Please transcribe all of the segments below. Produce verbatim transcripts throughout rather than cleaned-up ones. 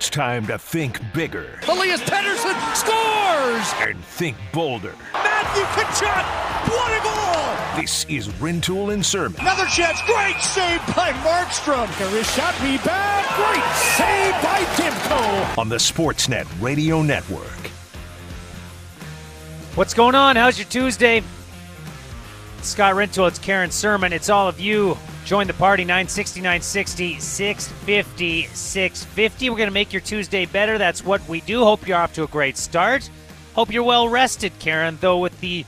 It's time to think bigger. Elias Pettersson scores! And think bolder. Matthew Tkachuk, what a goal! This is Rintoul and Sermon. Another chance, great save by Markstrom. Here is shot, rebound, great save by Demko. On the Sportsnet Radio Network. What's going on? How's your Tuesday? Scott Rintoul, it's Karen Sermon. It's all of you. Join the party, nine sixty, nine sixty, six fifty, six fifty. We're going to make your Tuesday better. That's what we do. Hope you're off to a great start. Hope you're well-rested, Karen, though with the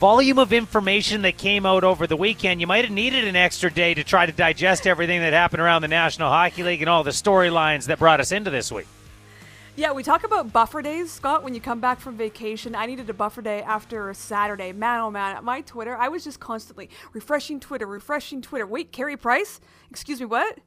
volume of information that came out over the weekend, you might have needed an extra day to try to digest everything that happened around the National Hockey League and all the storylines that brought us into this week. Yeah, we talk about buffer days, Scott, when you come back from vacation. I needed a buffer day after Saturday. Man, oh man, my Twitter, I was just constantly refreshing Twitter, refreshing Twitter. Wait, Carey Price? Excuse me, what?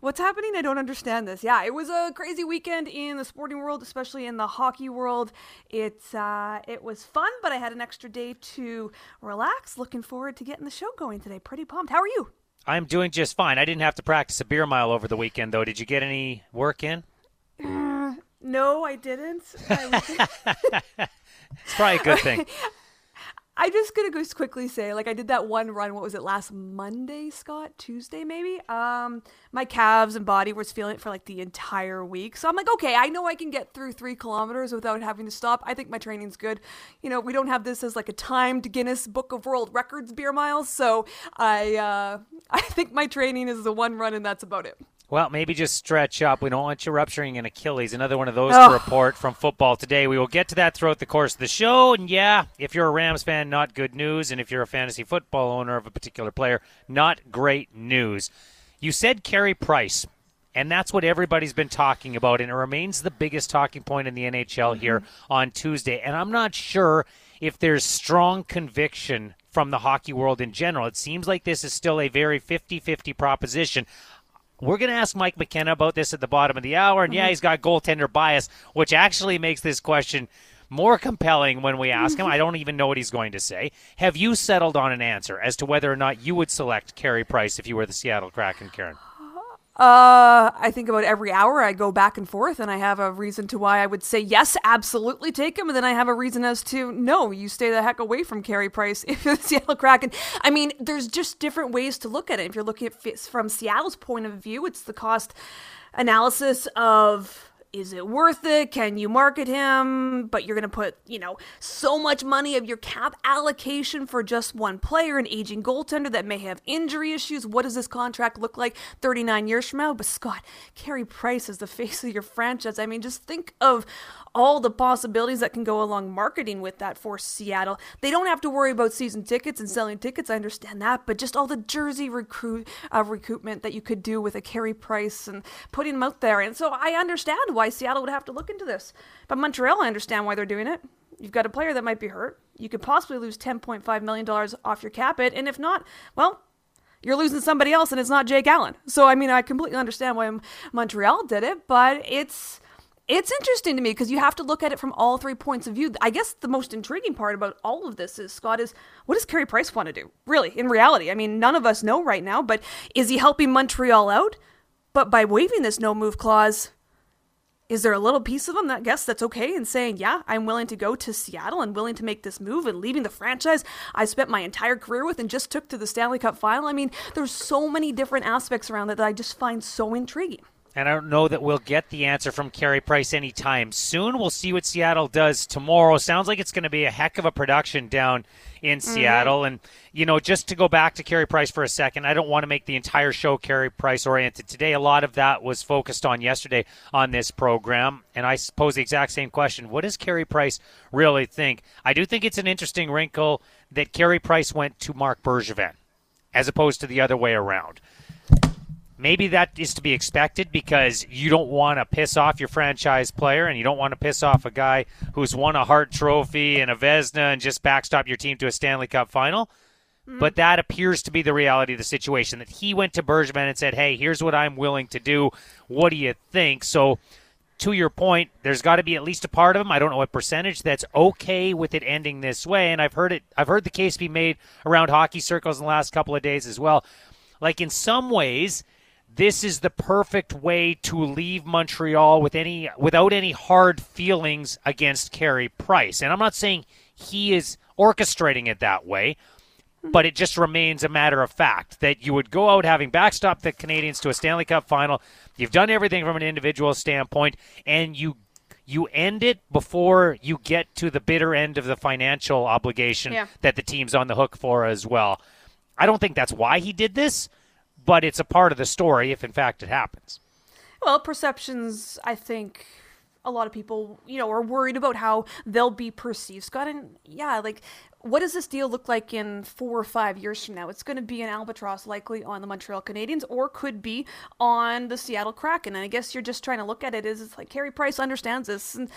What's happening? I don't understand this. Yeah, it was a crazy weekend in the sporting world, especially in the hockey world. It's uh, it was fun, but I had an extra day to relax. Looking forward to getting the show going today. Pretty pumped. How are you? I'm doing just fine. I didn't have to practice a beer mile over the weekend, though. Did you get any work in? No, I didn't. I was... It's probably a good thing. I'm just going to go quickly say, like, I did that one run, what was it, last Monday, Scott? Tuesday, maybe? Um, my calves and body was feeling it for, like, the entire week. So I'm like, okay, I know I can get through three kilometers without having to stop. I think my training's good. You know, we don't have this as, like, a timed Guinness Book of World Records beer miles. So I, uh, I think my training is the one run, and that's about it. Well, maybe just stretch up. We don't want you rupturing an Achilles. Another one of those oh. to report from football today. We will get to that throughout the course of the show. And, yeah, if you're a Rams fan, not good news. And if you're a fantasy football owner of a particular player, not great news. You said Carey Price, and that's what everybody's been talking about. And it remains the biggest talking point in the N H L mm-hmm. here on Tuesday. And I'm not sure if there's strong conviction from the hockey world in general. It seems like this is still a very fifty-fifty proposition. We're going to ask Mike McKenna about this at the bottom of the hour. And, yeah, he's got goaltender bias, which actually makes this question more compelling when we ask him. I don't even know what he's going to say. Have you settled on an answer as to whether or not you would select Carey Price if you were the Seattle Kraken, Karen? Uh, I think about every hour I go back and forth, and I have a reason to why I would say, yes, absolutely take him. And then I have a reason as to, no, you stay the heck away from Carey Price if you're the Seattle Kraken. I mean, there's just different ways to look at it. If you're looking at it from Seattle's point of view, it's the cost analysis of... Is it worth it? Can you market him? But you're going to put, you know, so much money of your cap allocation for just one player, an aging goaltender that may have injury issues. What does this contract look like thirty-nine years from now? But Scott, Carey Price is the face of your franchise. I mean, just think of all the possibilities that can go along marketing with that for Seattle. They don't have to worry about season tickets and selling tickets. I understand that. But just all the jersey recruit uh, recoupment that you could do with a Carey Price and putting him out there. And so I understand why. Why Seattle would have to look into this. But Montreal, I understand why they're doing it. You've got a player that might be hurt. You could possibly lose ten point five million dollars off your cap hit. And if not, well, you're losing somebody else and it's not Jake Allen. So, I mean, I completely understand why Montreal did it, but it's it's interesting to me because you have to look at it from all three points of view. I guess the most intriguing part about all of this is, Scott, is what does Carey Price want to do? Really, in reality. I mean, none of us know right now, but is he helping Montreal out? But by waiving this no-move clause... Is there a little piece of them that I guess that's okay and saying, yeah, I'm willing to go to Seattle and willing to make this move and leaving the franchise I spent my entire career with and just took to the Stanley Cup final? I mean, there's so many different aspects around that that I just find so intriguing. And I don't know that we'll get the answer from Carey Price anytime soon. We'll see what Seattle does tomorrow. Sounds like it's going to be a heck of a production down in mm-hmm. Seattle. And, you know, just to go back to Carey Price for a second, I don't want to make the entire show Carey Price-oriented today. A lot of that was focused on yesterday on this program. And I pose the exact same question. What does Carey Price really think? I do think it's an interesting wrinkle that Carey Price went to Marc Bergevin as opposed to the other way around. Maybe that is to be expected because you don't want to piss off your franchise player and you don't want to piss off a guy who's won a Hart Trophy and a Vezina and just backstop your team to a Stanley Cup final. Mm-hmm. But that appears to be the reality of the situation, that he went to Bergevin and said, hey, here's what I'm willing to do. What do you think? So to your point, there's got to be at least a part of him. I don't know what percentage that's okay with it ending this way. And I've heard it. I've heard the case be made around hockey circles in the last couple of days as well. Like in some ways... this is the perfect way to leave Montreal with any without any hard feelings against Carey Price. And I'm not saying he is orchestrating it that way, but it just remains a matter of fact that you would go out having backstopped the Canadiens to a Stanley Cup final. You've done everything from an individual standpoint, and you you end it before you get to the bitter end of the financial obligation yeah. that the team's on the hook for as well. I don't think that's why he did this, but it's a part of the story if, in fact, it happens. Well, perceptions, I think, a lot of people, you know, are worried about how they'll be perceived, Scott. And, yeah, like, what does this deal look like in four or five years from now? It's going to be an albatross likely on the Montreal Canadiens or could be on the Seattle Kraken. And I guess you're just trying to look at it as it's like Carey Price understands this. And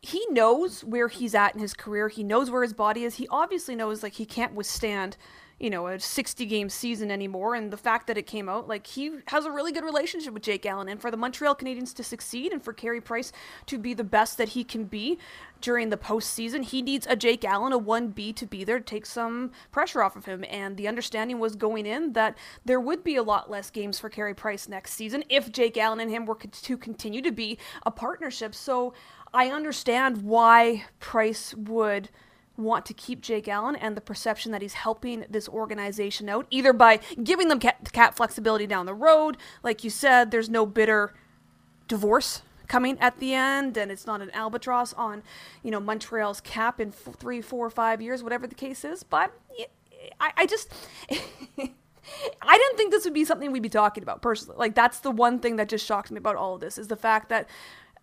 he knows where he's at in his career. He knows where his body is. He obviously knows, like, he can't withstand you know, a sixty-game season anymore, and the fact that it came out, like, he has a really good relationship with Jake Allen, and for the Montreal Canadiens to succeed and for Carey Price to be the best that he can be during the postseason, he needs a Jake Allen, a one B to be there to take some pressure off of him, and the understanding was going in that there would be a lot less games for Carey Price next season if Jake Allen and him were to continue to be a partnership, so I understand why Price would want to keep Jake Allen and the perception that he's helping this organization out, either by giving them cap, cap flexibility down the road. Like you said, there's no bitter divorce coming at the end, and it's not an albatross on, you know, Montreal's cap in f- three, four, five years, whatever the case is. But I, I just... I didn't think this would be something we'd be talking about, personally. Like, that's the one thing that just shocked me about all of this, is the fact that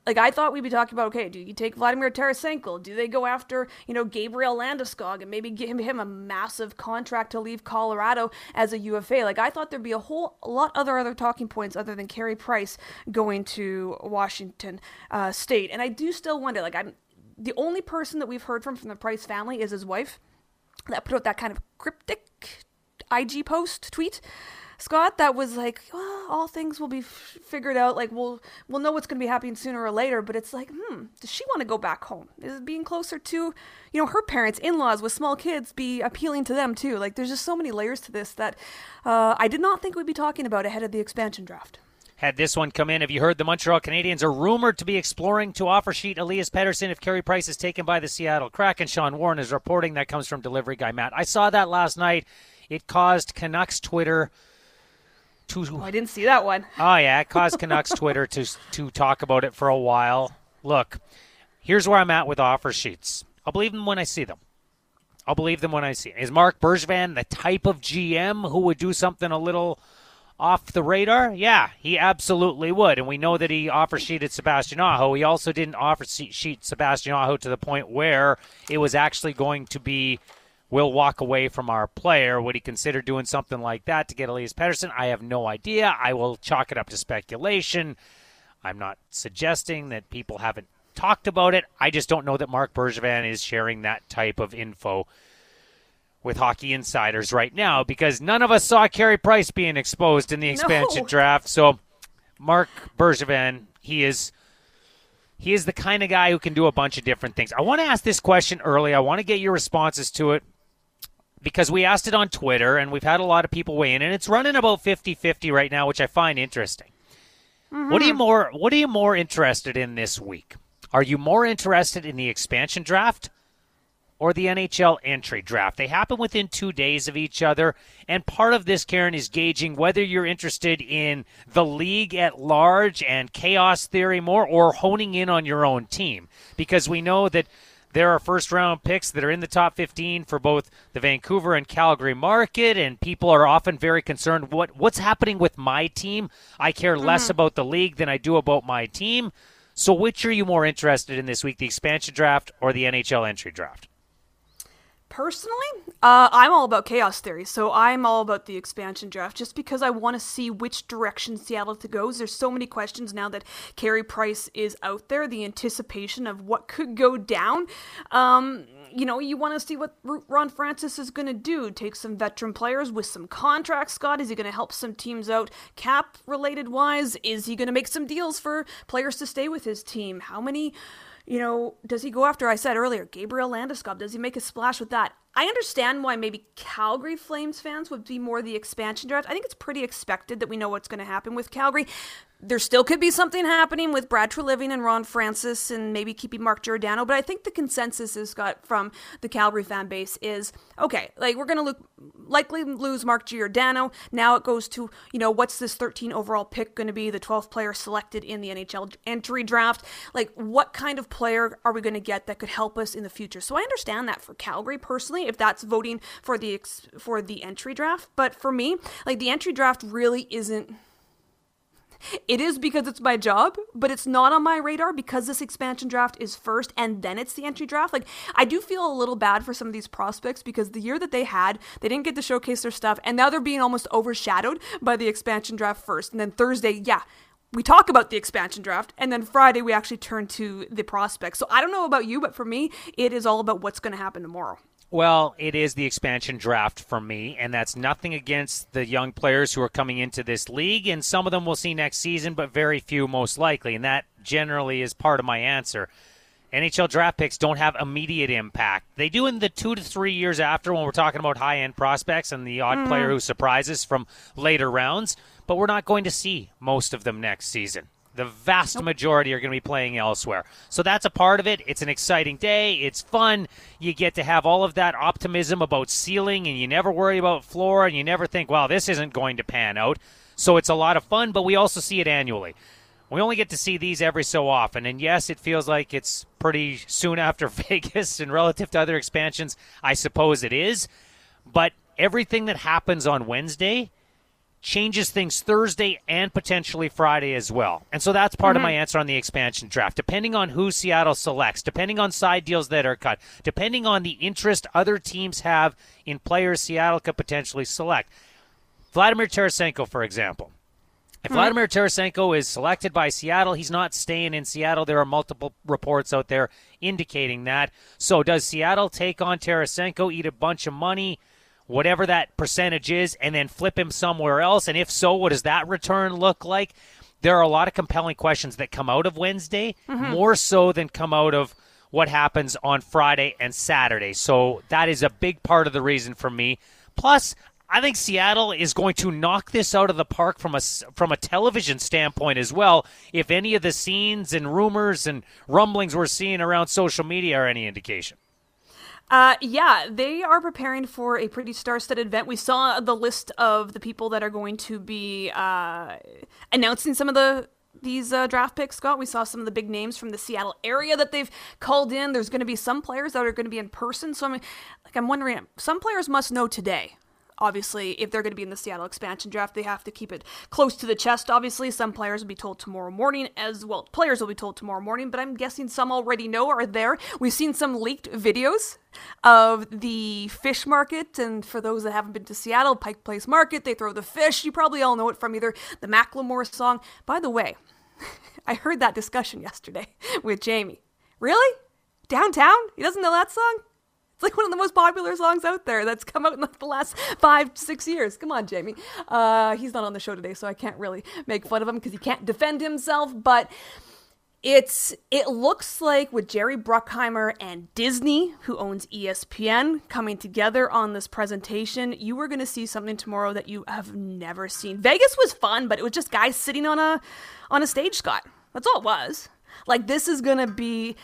Like, I thought we'd be talking about, okay, do you take Vladimir Tarasenko? Do they go after, you know, Gabriel Landeskog and maybe give him a massive contract to leave Colorado as a U F A? Like, I thought there'd be a whole lot other other talking points other than Carey Price going to Washington uh, State. And I do still wonder, like, I'm the only person that we've heard from from the Price family is his wife that put out that kind of cryptic I G post tweet. Scott, that was like, well, all things will be f- figured out. Like, we'll we'll know what's going to be happening sooner or later. But it's like, hmm, does she want to go back home? Is being closer to, you know, her parents, in-laws with small kids be appealing to them too? Like, there's just so many layers to this that uh, I did not think we'd be talking about ahead of the expansion draft. Had this one come in, have you heard the Montreal Canadiens are rumored to be exploring to offer sheet Elias Pettersson if Carey Price is taken by the Seattle Kraken? Sean Warren is reporting that comes from Delivery Guy Matt. I saw that last night. It caused Canucks Twitter To, oh, I didn't see that one. Oh, yeah. It caused Canucks Twitter to to talk about it for a while. Look, here's where I'm at with offer sheets. I'll believe them when I see them. I'll believe them when I see them. Is Marc Bergevin the type of G M who would do something a little off the radar? Yeah, he absolutely would. And we know that he offer sheeted Sebastian Aho. He also didn't offer sheet Sebastian Aho to the point where it was actually going to be, we'll walk away from our player. Would he consider doing something like that to get Elias Pettersson? I have no idea. I will chalk it up to speculation. I'm not suggesting that people haven't talked about it. I just don't know that Marc Bergevin is sharing that type of info with hockey insiders right now, because none of us saw Carey Price being exposed in the expansion no. draft. So Marc Bergevin, he is... He is the kind of guy who can do a bunch of different things. I want to ask this question early. I want to get your responses to it, because we asked it on Twitter, and we've had a lot of people weigh in, and it's running about fifty-fifty right now, which I find interesting. Mm-hmm. What are you more, what are you more interested in this week? Are you more interested in the expansion draft or the N H L entry draft? They happen within two days of each other, and part of this, Karen, is gauging whether you're interested in the league at large and chaos theory more, or honing in on your own team, because we know that there are first-round picks that are in the top fifteen for both the Vancouver and Calgary market, and people are often very concerned, what what's happening with my team? I care mm-hmm. less about the league than I do about my team. So which are you more interested in this week, the expansion draft or the N H L entry draft? Personally, uh, I'm all about chaos theory, so I'm all about the expansion draft just because I want to see which direction Seattle to goes. There's so many questions now that Carey Price is out there, the anticipation of what could go down. Um, you know, you want to see what Ron Francis is going to do, take some veteran players with some contracts, Scott. Is he going to help some teams out cap-related-wise? Is he going to make some deals for players to stay with his team? How many... You know, does he go after, I said earlier, Gabriel Landeskog? Does he make a splash with that? I understand why maybe Calgary Flames fans would be more the expansion draft. I think it's pretty expected that we know what's going to happen with Calgary. There still could be something happening with Brad Treliving and Ron Francis and maybe keeping Mark Giordano. But I think the consensus is got from the Calgary fan base is, okay, like we're going to look, likely lose Mark Giordano. Now it goes to, you know, what's this thirteen overall pick going to be, the twelfth player selected in the N H L entry draft? Like what kind of player are we going to get that could help us in the future? So I understand that for Calgary personally, if that's voting for the for the entry draft. But for me, like the entry draft really isn't... It is because it's my job, but it's not on my radar because this expansion draft is first and then it's the entry draft. Like, I do feel a little bad for some of these prospects because the year that they had, they didn't get to showcase their stuff, and now they're being almost overshadowed by the expansion draft first. And then Thursday, yeah, we talk about the expansion draft, and then Friday we actually turn to the prospects. So I don't know about you, but for me, it is all about what's going to happen tomorrow. Well, it is the expansion draft for me, and that's nothing against the young players who are coming into this league, and some of them we'll see next season, but very few most likely, and that generally is part of my answer. N H L draft picks don't have immediate impact. They do in the two to three years after when we're talking about high-end prospects and the odd mm-hmm. player who surprises from later rounds, but we're not going to see most of them next season. The vast nope. majority are going to be playing elsewhere. So that's a part of it. It's an exciting day. It's fun. You get to have all of that optimism about ceiling, and you never worry about floor, and you never think, well, this isn't going to pan out. So it's a lot of fun, but we also see it annually. We only get to see these every so often. And, yes, it feels like it's pretty soon after Vegas and relative to other expansions. I suppose it is. But everything that happens on Wednesday changes things Thursday and potentially Friday as well. And so that's part mm-hmm. of my answer on the expansion draft. Depending on who Seattle selects, depending on side deals that are cut, depending on the interest other teams have in players Seattle could potentially select. Vladimir Tarasenko, for example. If mm-hmm. Vladimir Tarasenko is selected by Seattle, he's not staying in Seattle. There are multiple reports out there indicating that. So does Seattle take on Tarasenko, eat a bunch of money, whatever that percentage is, and then flip him somewhere else? And if so, what does that return look like? There are a lot of compelling questions that come out of Wednesday, mm-hmm. more so than come out of what happens on Friday and Saturday. So that is a big part of the reason for me. Plus, I think Seattle is going to knock this out of the park from a, from a television standpoint as well, if any of the scenes and rumors and rumblings we're seeing around social media are any indication. Uh, yeah, they are preparing for a pretty star-studded event. We saw the list of the people that are going to be uh, announcing some of the these uh, draft picks, Scott. We saw some of the big names from the Seattle area that they've called in. There's going to be some players that are going to be in person. So I mean, like I'm wondering, some players must know today. Obviously, if they're going to be in the Seattle expansion draft, they have to keep it close to the chest. Obviously, some players will be told tomorrow morning as well. Players will be told tomorrow morning, but I'm guessing some already know or are there. We've seen some leaked videos of the fish market. And for those that haven't been to Seattle, Pike Place Market, they throw the fish. You probably all know it from either the Macklemore song. By the way, I heard that discussion yesterday with Jamie. Really? Downtown? He doesn't know that song? It's like one of the most popular songs out there that's come out in the last five, six years. Come on, Jamie. Uh, he's not on the show today, so I can't really make fun of him because he can't defend himself. But it's it looks like with Jerry Bruckheimer and Disney, who owns E S P N, coming together on this presentation, you are going to see something tomorrow that you have never seen. Vegas was fun, but it was just guys sitting on a on a stage, Scott. That's all it was. Like, this is going to be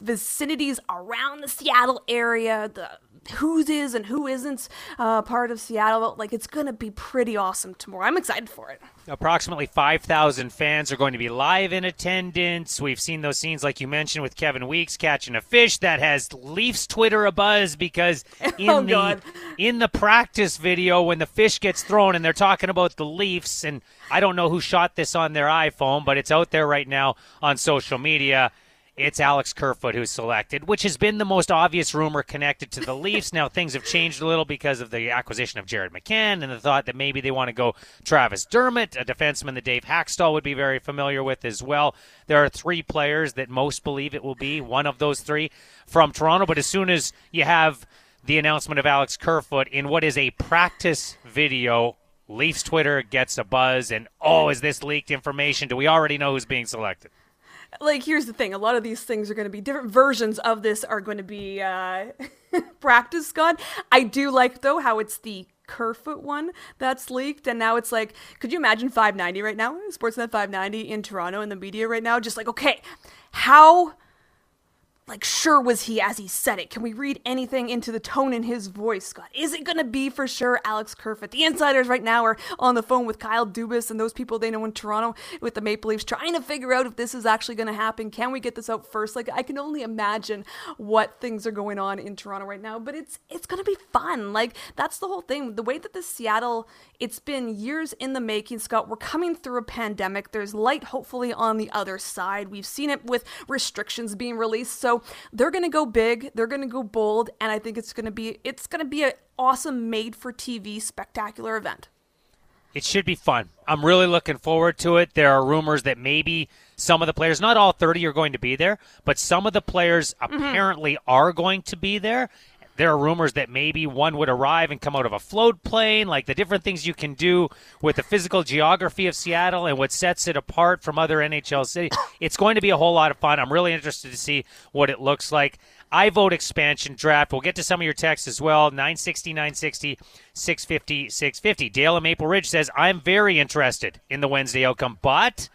vicinities around the Seattle area, the who's is and who isn't uh, part of Seattle. Like, it's going to be pretty awesome tomorrow. I'm excited for it. Approximately five thousand fans are going to be live in attendance. We've seen those scenes, like you mentioned, with Kevin Weeks catching a fish. That has Leafs Twitter abuzz because in oh, the God. in the practice video when the fish gets thrown and they're talking about the Leafs, and I don't know who shot this on their iPhone, but it's out there right now on social media. It's Alex Kerfoot who's selected, which has been the most obvious rumor connected to the Leafs. Now, things have changed a little because of the acquisition of Jared McCann and the thought that maybe they want to go Travis Dermott, a defenseman that Dave Haxtell would be very familiar with as well. There are three players that most believe it will be, one of those three from Toronto. But as soon as you have the announcement of Alex Kerfoot in what is a practice video, Leafs Twitter gets a buzz, and, oh, is this leaked information? Do we already know who's being selected? like, here's the thing. A lot of these things are going to be different versions of this are going to be uh, practiced on. I do like, though, how it's the Kerfoot one that's leaked. And now it's like, could you imagine five ninety right now? Sportsnet five ninety in Toronto in the media right now. Just like, okay, how... like, sure was he as he said it? Can we read anything into the tone in his voice, Scott? Is it going to be for sure Alex Kerfoot? The insiders right now are on the phone with Kyle Dubas and those people they know in Toronto with the Maple Leafs trying to figure out if this is actually going to happen. Can we get this out first? Like, I can only imagine what things are going on in Toronto right now, but it's it's going to be fun. Like, that's the whole thing. The way that the Seattle, it's been years in the making, Scott. We're coming through a pandemic. There's light, hopefully, on the other side. We've seen it with restrictions being released. So So they're going to go big, they're going to go bold, and I think it's going to be it's going to be an awesome made-for-T V spectacular event. It should be fun. I'm really looking forward to it. There are rumors that maybe some of the players, not all thirty are going to be there, but some of the players apparently mm-hmm. are going to be there. There are rumors that maybe one would arrive and come out of a float plane, like the different things you can do with the physical geography of Seattle and what sets it apart from other N H L cities. It's going to be a whole lot of fun. I'm really interested to see what it looks like. I vote expansion draft. We'll get to some of your texts as well. nine sixty, nine sixty, six fifty, six fifty. Dale in Maple Ridge says, I'm very interested in the Wednesday outcome, but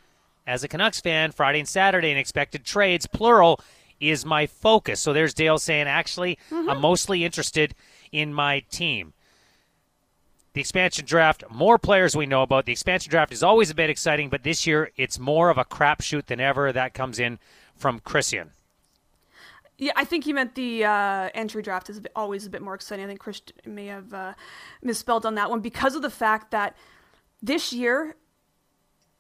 as a Canucks fan, Friday and Saturday and expected trades, plural, is my focus. So there's Dale saying, actually, mm-hmm. I'm mostly interested in my team. The expansion draft, more players we know about. The expansion draft is always a bit exciting, but this year it's more of a crapshoot than ever. That comes in from Christian. Yeah, I think he meant the uh, entry draft is always a bit more exciting. I think Chris may have uh, misspelled on that one because of the fact that this year,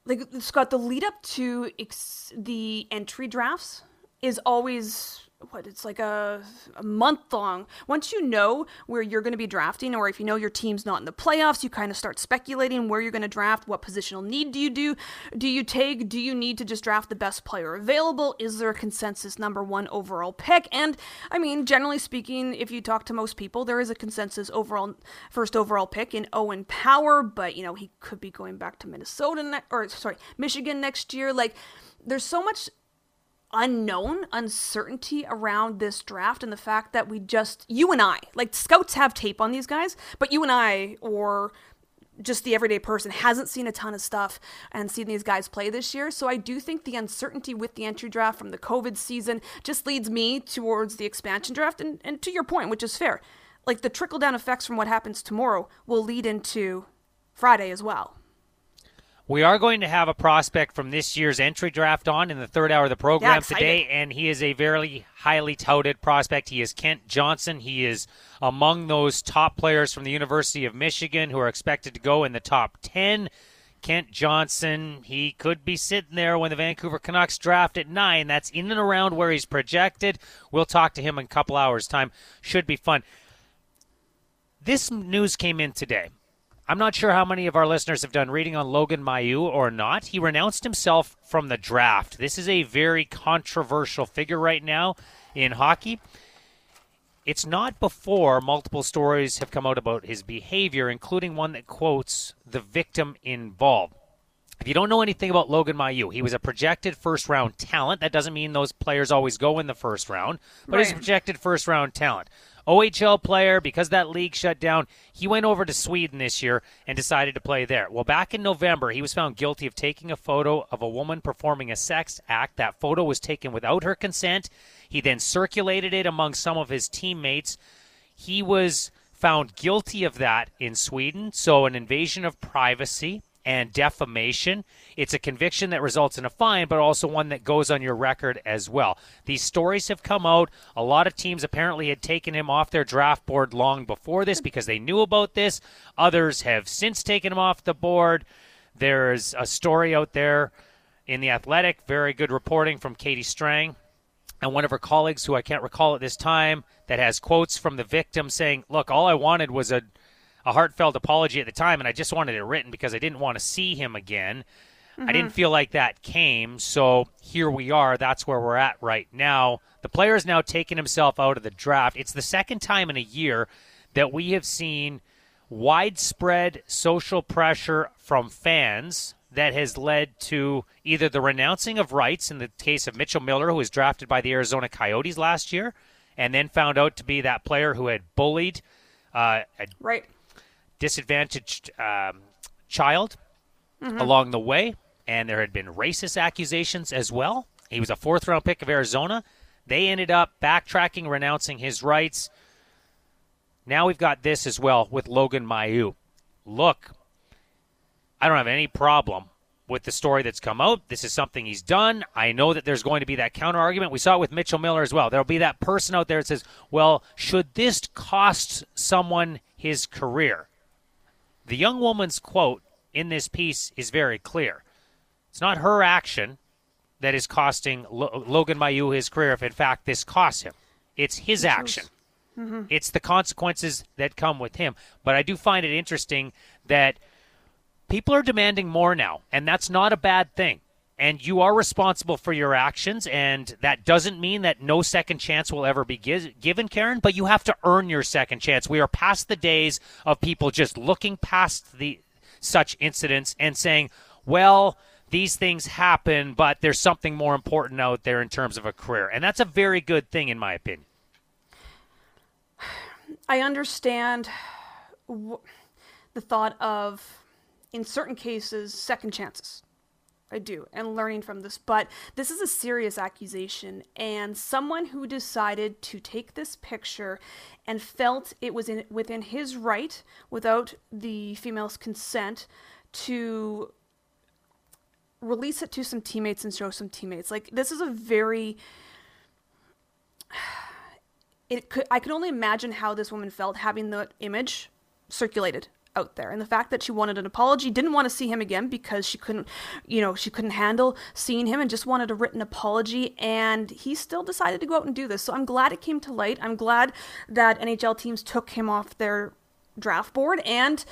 like Scott, the lead up to ex- the entry drafts is always what it's like a, a month long. Once you know where you're going to be drafting, or if you know your team's not in the playoffs, you kind of start speculating where you're going to draft. What positional need do you do? Do you take? Do you need to just draft the best player available? Is there a consensus number one overall pick? And I mean, generally speaking, if you talk to most people, there is a consensus overall first overall pick in Owen Power, but you know he could be going back to Minnesota ne- or sorry, Michigan next year. Like, there's so much unknown uncertainty around this draft, and the fact that we just you and I like scouts have tape on these guys, but you and I or just the everyday person hasn't seen a ton of stuff and seen these guys play this year. So I do think the uncertainty with the entry draft from the COVID season just leads me towards the expansion draft, and, and to your point, which is fair, like the trickle down effects from what happens tomorrow will lead into Friday as well. We are going to have a prospect from this year's entry draft on in the third hour of the program yeah, today, and he is a very highly touted prospect. He is Kent Johnson. He is among those top players from the University of Michigan who are expected to go in the top ten. Kent Johnson, he could be sitting there when the Vancouver Canucks draft at nine. That's in and around where he's projected. We'll talk to him in a couple hours' time. Should be fun. This news came in today. I'm not sure how many of our listeners have done reading on Logan Mailloux or not. He renounced himself from the draft. This is a very controversial figure right now in hockey. It's not before multiple stories have come out about his behavior, including one that quotes the victim involved. If you don't know anything about Logan Mailloux, he was a projected first-round talent. That doesn't mean those players always go in the first round, but right. He's a projected first-round talent. O H L player, because that league shut down, he went over to Sweden this year and decided to play there. Well, back in November, he was found guilty of taking a photo of a woman performing a sex act. That photo was taken without her consent. He then circulated it among some of his teammates. He was found guilty of that in Sweden, so an invasion of privacy and defamation. It's a conviction that results in a fine, but also one that goes on your record as well. These stories have come out. A lot of teams apparently had taken him off their draft board long before this because they knew about this. Others have since taken him off the board. There's a story out there in The Athletic, very good reporting from Katie Strang and one of her colleagues who I can't recall at this time, that has quotes from the victim saying, look, all I wanted was a A heartfelt apology at the time, and I just wanted it written because I didn't want to see him again. Mm-hmm. I didn't feel like that came, so here we are. That's where we're at right now. The player is now taking himself out of the draft. It's the second time in a year that we have seen widespread social pressure from fans that has led to either the renouncing of rights, in the case of Mitchell Miller, who was drafted by the Arizona Coyotes last year, and then found out to be that player who had bullied uh, a right. disadvantaged um, child mm-hmm. along the way, and there had been racist accusations as well. He was a fourth-round pick of Arizona. They ended up backtracking, renouncing his rights. Now we've got this as well with Logan Mailloux. Look, I don't have any problem with the story that's come out. This is something he's done. I know that there's going to be that counter-argument. We saw it with Mitchell Miller as well. There'll be that person out there that says, well, should this cost someone his career? The young woman's quote in this piece is very clear. It's not her action that is costing Lo- Logan Mailloux his career if, in fact, this costs him. It's his action. Mm-hmm. It's the consequences that come with him. But I do find it interesting that people are demanding more now, and that's not a bad thing. And you are responsible for your actions, and that doesn't mean that no second chance will ever be gi- given, Karen, but you have to earn your second chance. We are past the days of people just looking past the such incidents and saying, well, these things happen, but there's something more important out there in terms of a career. And that's a very good thing, in my opinion. I understand w- the thought of, in certain cases, second chances. I do, and learning from this. But this is a serious accusation. And someone who decided to take this picture and felt it was in, within his right, without the female's consent, to release it to some teammates and show some teammates. Like, this is a very... It could, I can only imagine how this woman felt having that image circulated out there. And the fact that she wanted an apology, didn't want to see him again because she couldn't, you know, she couldn't handle seeing him, and just wanted a written apology. And he still decided to go out and do this. So I'm glad it came to light. I'm glad that N H L teams took him off their draft board, and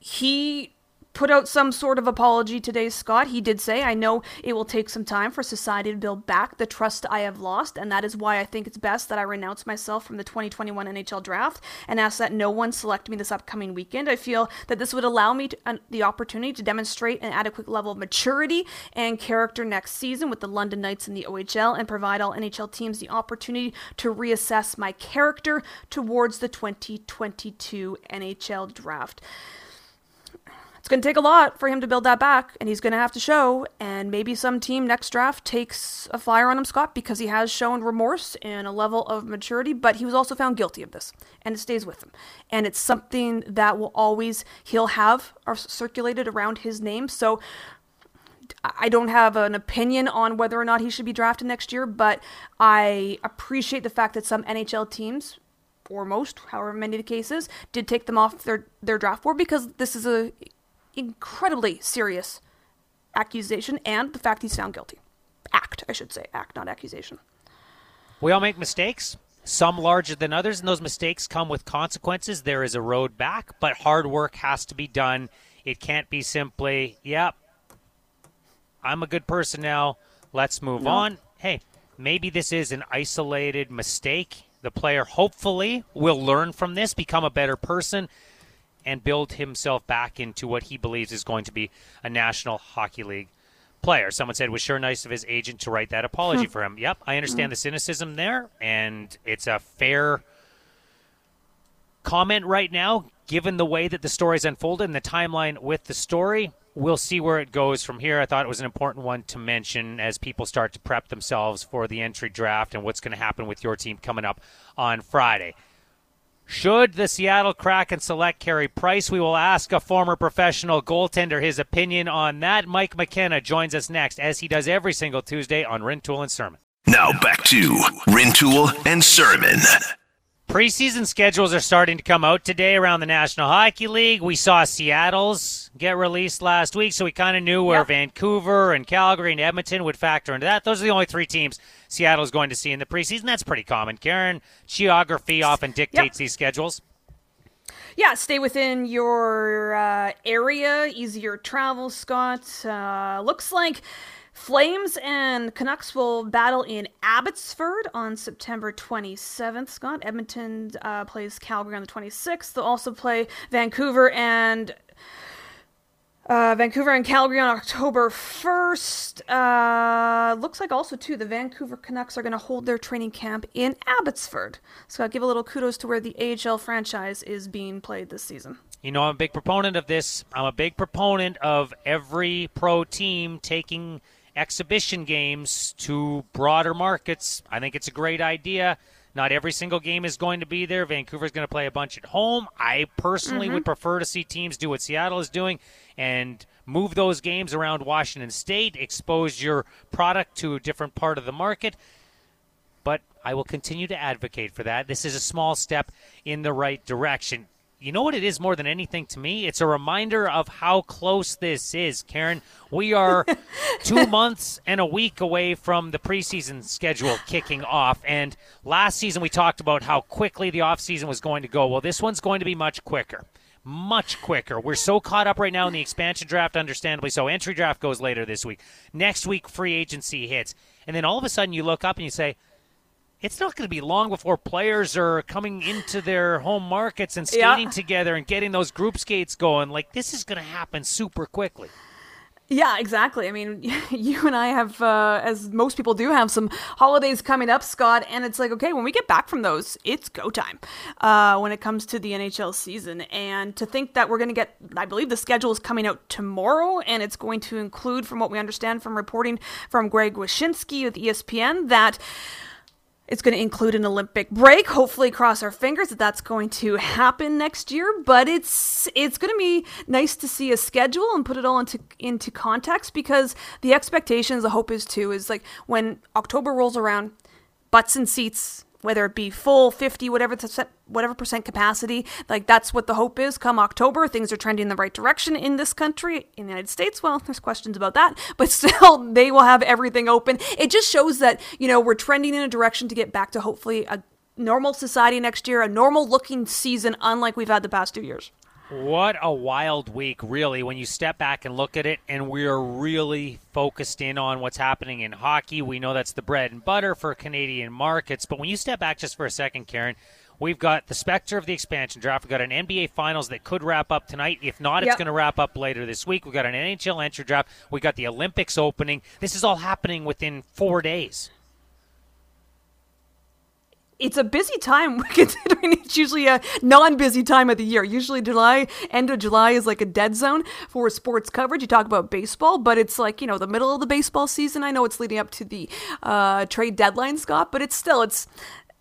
he put out some sort of apology today, Scott. He did say, I know it will take some time for society to build back the trust I have lost, and that is why I think it's best that I renounce myself from the twenty twenty-one N H L draft and ask that no one select me this upcoming weekend. I feel that this would allow me to, uh, the opportunity to demonstrate an adequate level of maturity and character next season with the London Knights in the O H L, and provide all N H L teams the opportunity to reassess my character towards the twenty twenty-two N H L draft. It's going to take a lot for him to build that back, and he's going to have to show, and maybe some team next draft takes a flyer on him, Scott, because he has shown remorse and a level of maturity, but he was also found guilty of this, and it stays with him. And it's something that will always, he'll have are circulated around his name. So I don't have an opinion on whether or not he should be drafted next year, but I appreciate the fact that some N H L teams, or most, however many the cases, did take them off their, their draft board, because this is a incredibly serious accusation, and the fact he's found guilty. Act, I should say. Act, not accusation. We all make mistakes, some larger than others, and those mistakes come with consequences. There is a road back, but hard work has to be done. It can't be simply, yep, I'm a good person now, let's move no. on. Hey, maybe this is an isolated mistake. The player hopefully will learn from this, become a better person, and build himself back into what he believes is going to be a National Hockey League player. Someone said it was sure nice of his agent to write that apology for him. Yep, I understand mm-hmm. the cynicism there, and it's a fair comment right now, given the way that the story's unfolded and the timeline with the story. We'll see where it goes from here. I thought it was an important one to mention as people start to prep themselves for the entry draft and what's going to happen with your team coming up on Friday. Should the Seattle Kraken select Carey Price? We will ask a former professional goaltender his opinion on that. Mike McKenna joins us next, as he does every single Tuesday on Rintoul and Sermon. Now back to Rintoul and Sermon. Preseason schedules are starting to come out today around the National Hockey League. We saw Seattle's get released last week, so we kind of knew where yep. Vancouver and Calgary and Edmonton would factor into that. Those are the only three teams Seattle's going to see in the preseason. That's pretty common, Karen. Geography often dictates yep. these schedules. Yeah, stay within your uh, area, easier travel, Scott. Uh, looks like Flames and Canucks will battle in Abbotsford on September twenty-seventh. Scott, Edmonton uh, plays Calgary on the twenty-sixth. They'll also play Vancouver and Uh, Vancouver and Calgary on October first. Uh, looks like also, too, the Vancouver Canucks are going to hold their training camp in Abbotsford. So I'll give a little kudos to where the A H L franchise is being played this season. You know, I'm a big proponent of this. I'm a big proponent of every pro team taking exhibition games to broader markets. I think it's a great idea. Not every single game is going to be there. Vancouver's going to play a bunch at home. I personally mm-hmm. would prefer to see teams do what Seattle is doing and move those games around Washington State, expose your product to a different part of the market. But I will continue to advocate for that. This is a small step in the right direction. You know what it is more than anything to me? It's a reminder of how close this is, Karen. We are two months and a week away from the preseason schedule kicking off. And last season we talked about how quickly the offseason was going to go. Well, this one's going to be much quicker. Much quicker. We're so caught up right now in the expansion draft, understandably so. Entry draft goes later this week. Next week, free agency hits. And then all of a sudden you look up and you say, it's not going to be long before players are coming into their home markets and skating yeah. together and getting those group skates going. Like, this is going to happen super quickly. Yeah, exactly. I mean, you and I have, uh, as most people do, have some holidays coming up, Scott, and it's like, okay, when we get back from those, it's go time uh, when it comes to the N H L season. And to think that we're going to get, I believe the schedule is coming out tomorrow, and it's going to include, from what we understand from reporting from Greg Wyshynski with E S P N, that it's going to include an Olympic break. Hopefully, cross our fingers that that's going to happen next year. But it's it's going to be nice to see a schedule and put it all into into context, because the expectations, the hope is too, is like when October rolls around, butts in seats, whether it be full, fifty, whatever percent, whatever percent capacity, like that's what the hope is. Come October, things are trending in the right direction in this country, in the United States. Well, there's questions about that, but still, they will have everything open. It just shows that, you know, we're trending in a direction to get back to hopefully a normal society next year, a normal-looking season, unlike we've had the past two years. What a wild week, really, when you step back and look at it, and we are really focused in on what's happening in hockey. We know that's the bread and butter for Canadian markets, but when you step back just for a second, Karen, we've got the specter of the expansion draft. We've got an N B A Finals that could wrap up tonight. If not, yep. it's going to wrap up later this week. We've got an N H L entry draft. We've got the Olympics opening. This is all happening within four days. It's a busy time, considering it's usually a non-busy time of the year. Usually July, end of July is like a dead zone for sports coverage. You talk about baseball, but it's like, you know, the middle of the baseball season. I know it's leading up to the uh, trade deadline, Scott, but it's still, it's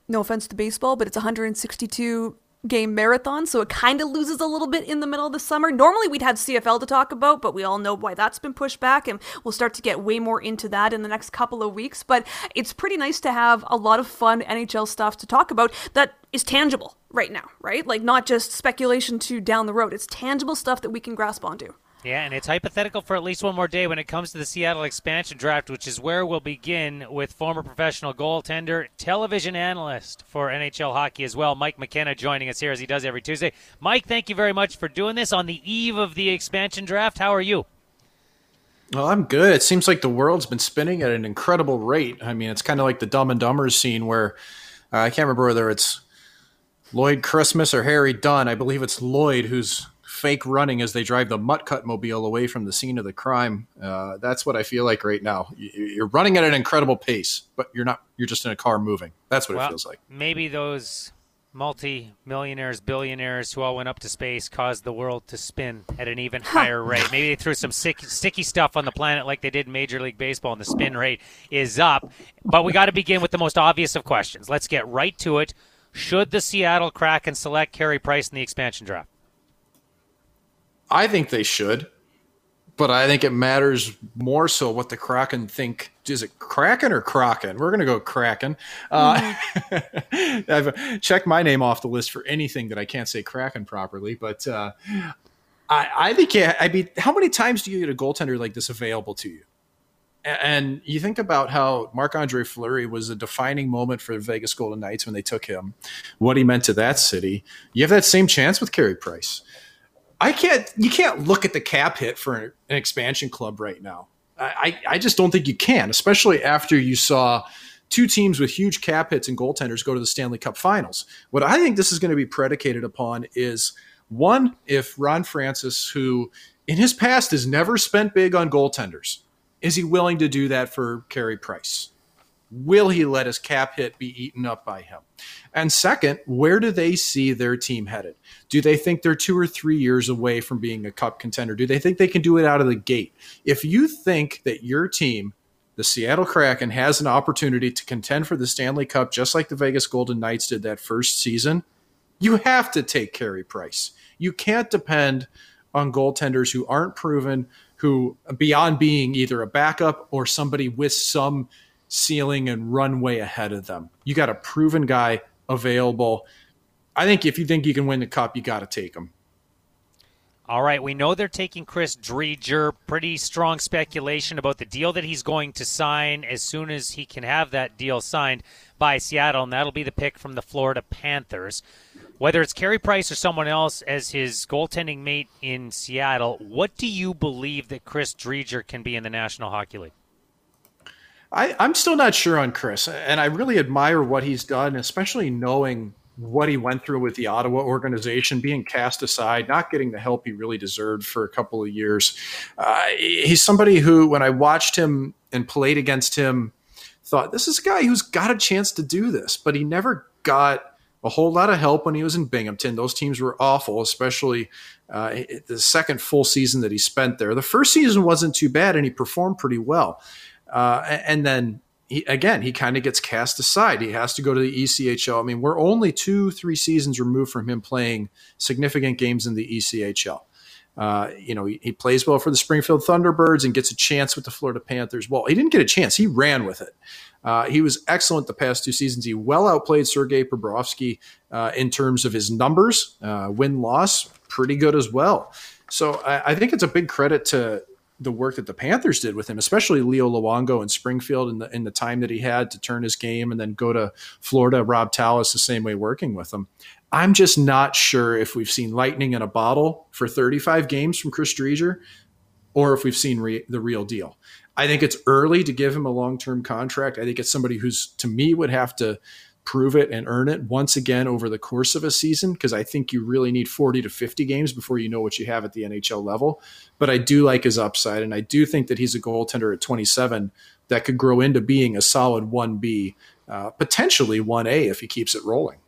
no offense to baseball, but it's one hundred sixty-two game marathon, so it kind of loses a little bit in the middle of the summer. Normally we'd have C F L to talk about, but we all know why that's been pushed back, and we'll start to get way more into that in the next couple of weeks. But it's pretty nice to have a lot of fun N H L stuff to talk about that is tangible right now, right? Like, not just speculation to down the road. It's tangible stuff that we can grasp onto. Yeah, and it's hypothetical for at least one more day when it comes to the Seattle expansion draft, which is where we'll begin with former professional goaltender, television analyst for N H L hockey as well, Mike McKenna, joining us here as he does every Tuesday. Mike, thank you very much for doing this on the eve of the expansion draft. How are you? Well, I'm good. It seems like the world's been spinning at an incredible rate. I mean, it's kind of like the Dumb and Dumber scene where uh, I can't remember whether it's Lloyd Christmas or Harry Dunn. I believe it's Lloyd who's fake running as they drive the Mutt-Cut mobile away from the scene of the crime. Uh, that's what I feel like right now. You're running at an incredible pace, but you're not. You're just in a car moving. That's what well, it feels like. Maybe those multi-millionaires, billionaires who all went up to space caused the world to spin at an even higher rate. Maybe they threw some sick, sticky stuff on the planet like they did Major League Baseball, and the spin rate is up. But we got to begin with the most obvious of questions. Let's get right to it. Should the Seattle Kraken select Carey Price in the expansion draft? I think they should, but I think it matters more so what the Kraken think. Is it Kraken or Kraken? We're going to go Kraken. Uh, mm-hmm. I've checked my name off the list for anything that I can't say Kraken properly, but uh, I, I think, yeah, I mean, how many times do you get a goaltender like this available to you? And you think about how Marc-Andre Fleury was a defining moment for the Vegas Golden Knights when they took him, what he meant to that city. You have that same chance with Carey Price. I can't. You can't look at the cap hit for an expansion club right now. I, I just don't think you can, especially after you saw two teams with huge cap hits and goaltenders go to the Stanley Cup Finals. What I think this is going to be predicated upon is One, if Ron Francis, who in his past has never spent big on goaltenders, is he willing to do that for Carey Price? Will he let his cap hit be eaten up by him? And second, where do they see their team headed? Do they think they're two or three years away from being a cup contender? Do they think they can do it out of the gate? If you think that your team, the Seattle Kraken, has an opportunity to contend for the Stanley Cup, just like the Vegas Golden Knights did that first season, you have to take Carey Price. You can't depend on goaltenders who aren't proven, who beyond being either a backup or somebody with some ceiling and runway ahead of them. You got a proven guy available. I think if you think you can win the cup, you got to take him. All right, we know they're taking Chris Driedger. Pretty strong speculation about the deal that he's going to sign as soon as he can have that deal signed by Seattle, and that'll be the pick from the Florida Panthers. Whether it's Carey Price or someone else as his goaltending mate in Seattle, what do you believe that Chris Driedger can be in the National Hockey League? I, I'm still not sure on Chris, and I really admire what he's done, especially knowing what he went through with the Ottawa organization, being cast aside, not getting the help he really deserved for a couple of years. Uh, he's somebody who, when I watched him and played against him, thought, this is a guy who's got a chance to do this, but he never got a whole lot of help when he was in Binghamton. Those teams were awful, especially uh, the second full season that he spent there. The first season wasn't too bad, and he performed pretty well. Uh, and then, he, again, he kind of gets cast aside. He has to go to the E C H L. I mean, we're only two, three seasons removed from him playing significant games in the E C H L. Uh, you know, he, he plays well for the Springfield Thunderbirds and gets a chance with the Florida Panthers. Well, he didn't get a chance. He ran with it. Uh, he was excellent the past two seasons. He well outplayed Sergei Bobrovsky uh, in terms of his numbers. Uh, win-loss, pretty good as well. So I, I think it's a big credit to – the work that the Panthers did with him, especially Leo Luongo in Springfield and the, in the time that he had to turn his game and then go to Florida, Rob Tallis, the same way working with him. I'm just not sure if we've seen lightning in a bottle for thirty-five games from Chris Driedger or if we've seen re- the real deal. I think it's early to give him a long-term contract. I think it's somebody who's, to me, would have to prove it and earn it once again over the course of a season, because I think you really need forty to fifty games before you know what you have at the N H L level. But I do like his upside, and I do think that he's a goaltender at twenty-seven that could grow into being a solid one B, uh, potentially one A if he keeps it rolling.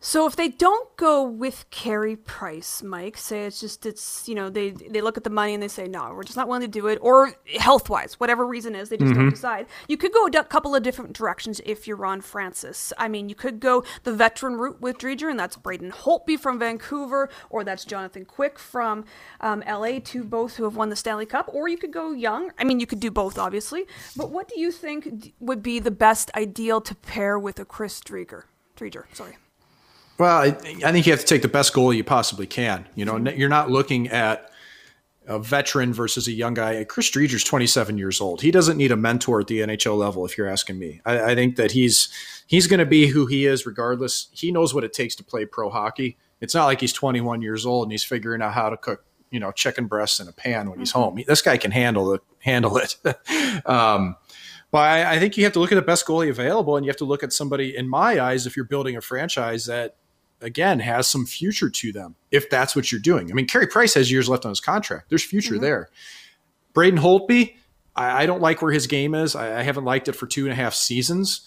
So if they don't go with Carey Price, Mike, say it's just, it's, you know, they they look at the money and they say, no, we're just not willing to do it, or health-wise, whatever reason is, they just mm-hmm. don't decide. You could go a couple of different directions if you're Ron Francis. I mean, you could go the veteran route with Driedger, and that's Braden Holtby from Vancouver, or that's Jonathan Quick from um, L A, two both who have won the Stanley Cup, or you could go young. I mean, you could do both, obviously. But what do you think would be the best ideal to pair with a Chris Driedger? Driedger, sorry. Well, I, I think you have to take the best goalie you possibly can. You know, you're not looking at a veteran versus a young guy. Chris Driedger's twenty-seven years old. He doesn't need a mentor at the N H L level, if you're asking me. I, I think that he's he's going to be who he is regardless. He knows what it takes to play pro hockey. It's not like he's twenty-one years old and he's figuring out how to cook, you know, chicken breasts in a pan when he's home. He, this guy can handle it. Handle it. um, But I, I think you have to look at the best goalie available, and you have to look at somebody, in my eyes, if you're building a franchise that, again, has some future to them, if that's what you're doing. I mean, Carey Price has years left on his contract. There's future mm-hmm. there. Braden Holtby, I, I don't like where his game is. I, I haven't liked it for two and a half seasons.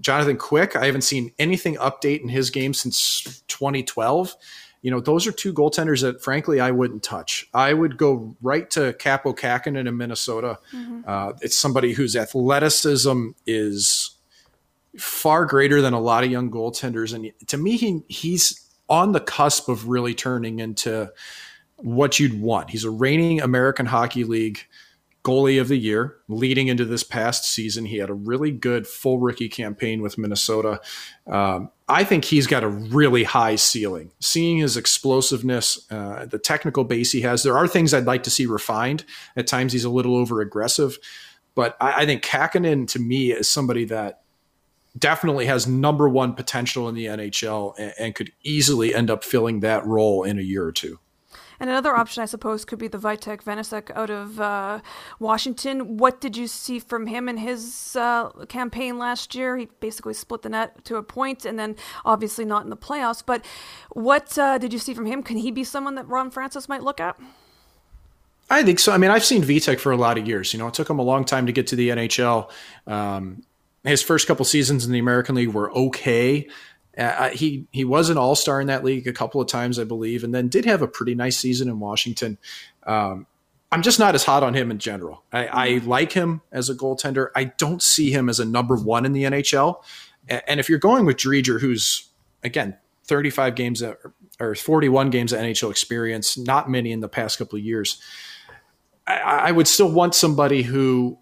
Jonathan Quick, I haven't seen anything update in his game since twenty twelve. You know, those are two goaltenders that, frankly, I wouldn't touch. I would go right to Capo Kakinen in Minnesota. Mm-hmm. Uh, it's somebody whose athleticism is far greater than a lot of young goaltenders. And to me, he he's on the cusp of really turning into what you'd want. He's a reigning American Hockey League goalie of the year leading into this past season. He had a really good full rookie campaign with Minnesota. Um, I think he's got a really high ceiling. Seeing his explosiveness, uh, the technical base he has, there are things I'd like to see refined. At times he's a little over aggressive, but I, I think Kakinen to me is somebody that definitely has number one potential in the N H L and, and could easily end up filling that role in a year or two. And another option, I suppose, could be the Vitek Vanacek out of uh, Washington. What did you see from him in his uh, campaign last year? He basically split the net to a point, and then obviously not in the playoffs. But what uh, did you see from him? Can he be someone that Ron Francis might look at? I think so. I mean, I've seen Vitek for a lot of years. You know, it took him a long time to get to the N H L. Um, his first couple seasons in the American League were okay. Uh, he he was an all-star in that league a couple of times, I believe, and then did have a pretty nice season in Washington. Um, I'm just not as hot on him in general. I, I like him as a goaltender. I don't see him as a number one in the N H L. And if you're going with Driedger, who's, again, thirty-five games at, or forty-one games of N H L experience, not many in the past couple of years, I, I would still want somebody who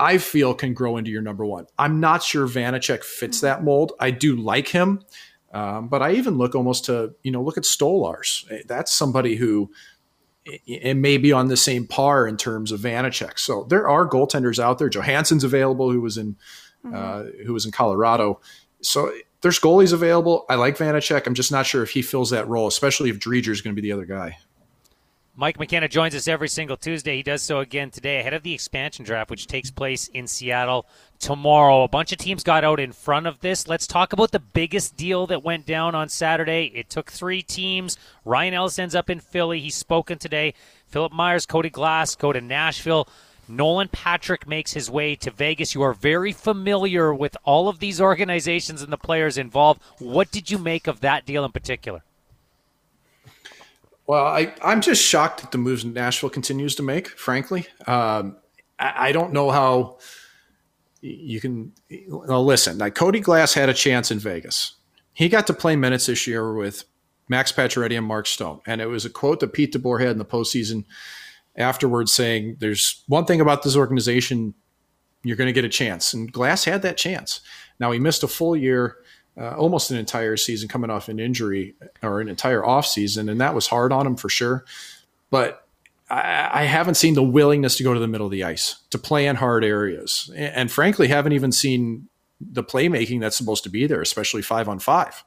I feel can grow into your number one. I'm not sure Vanacek fits that mold. I do like him, um, but I even look almost to, you know, look at Stolarz. That's somebody who it, it may be on the same par in terms of Vanacek. So there are goaltenders out there. Johansson's available, who was in mm-hmm. uh, who was in Colorado. So there's goalies available. I like Vanacek. I'm just not sure if he fills that role, especially if Driedger is going to be the other guy. Mike McKenna joins us every single Tuesday. He does so again today ahead of the expansion draft, which takes place in Seattle tomorrow. A bunch of teams got out in front of this. Let's talk about the biggest deal that went down on Saturday. It took three teams. Ryan Ellis ends up in Philly. He's spoken today. Philip Myers, Cody Glass go to Nashville. Nolan Patrick makes his way to Vegas. You are very familiar with all of these organizations and the players involved. What did you make of that deal in particular? Well, I, I'm just shocked at the moves Nashville continues to make, frankly. Um, I, I don't know how you can well, – listen, like Cody Glass had a chance in Vegas. He got to play minutes this year with Max Pacioretty and Mark Stone, and it was a quote that Pete DeBoer had in the postseason afterwards saying there's one thing about this organization, you're going to get a chance. And Glass had that chance. Now, he missed a full year. Uh, almost an entire season coming off an injury or an entire offseason, and that was hard on him for sure. But I, I haven't seen the willingness to go to the middle of the ice, to play in hard areas, and, and frankly haven't even seen the playmaking that's supposed to be there, especially five on five.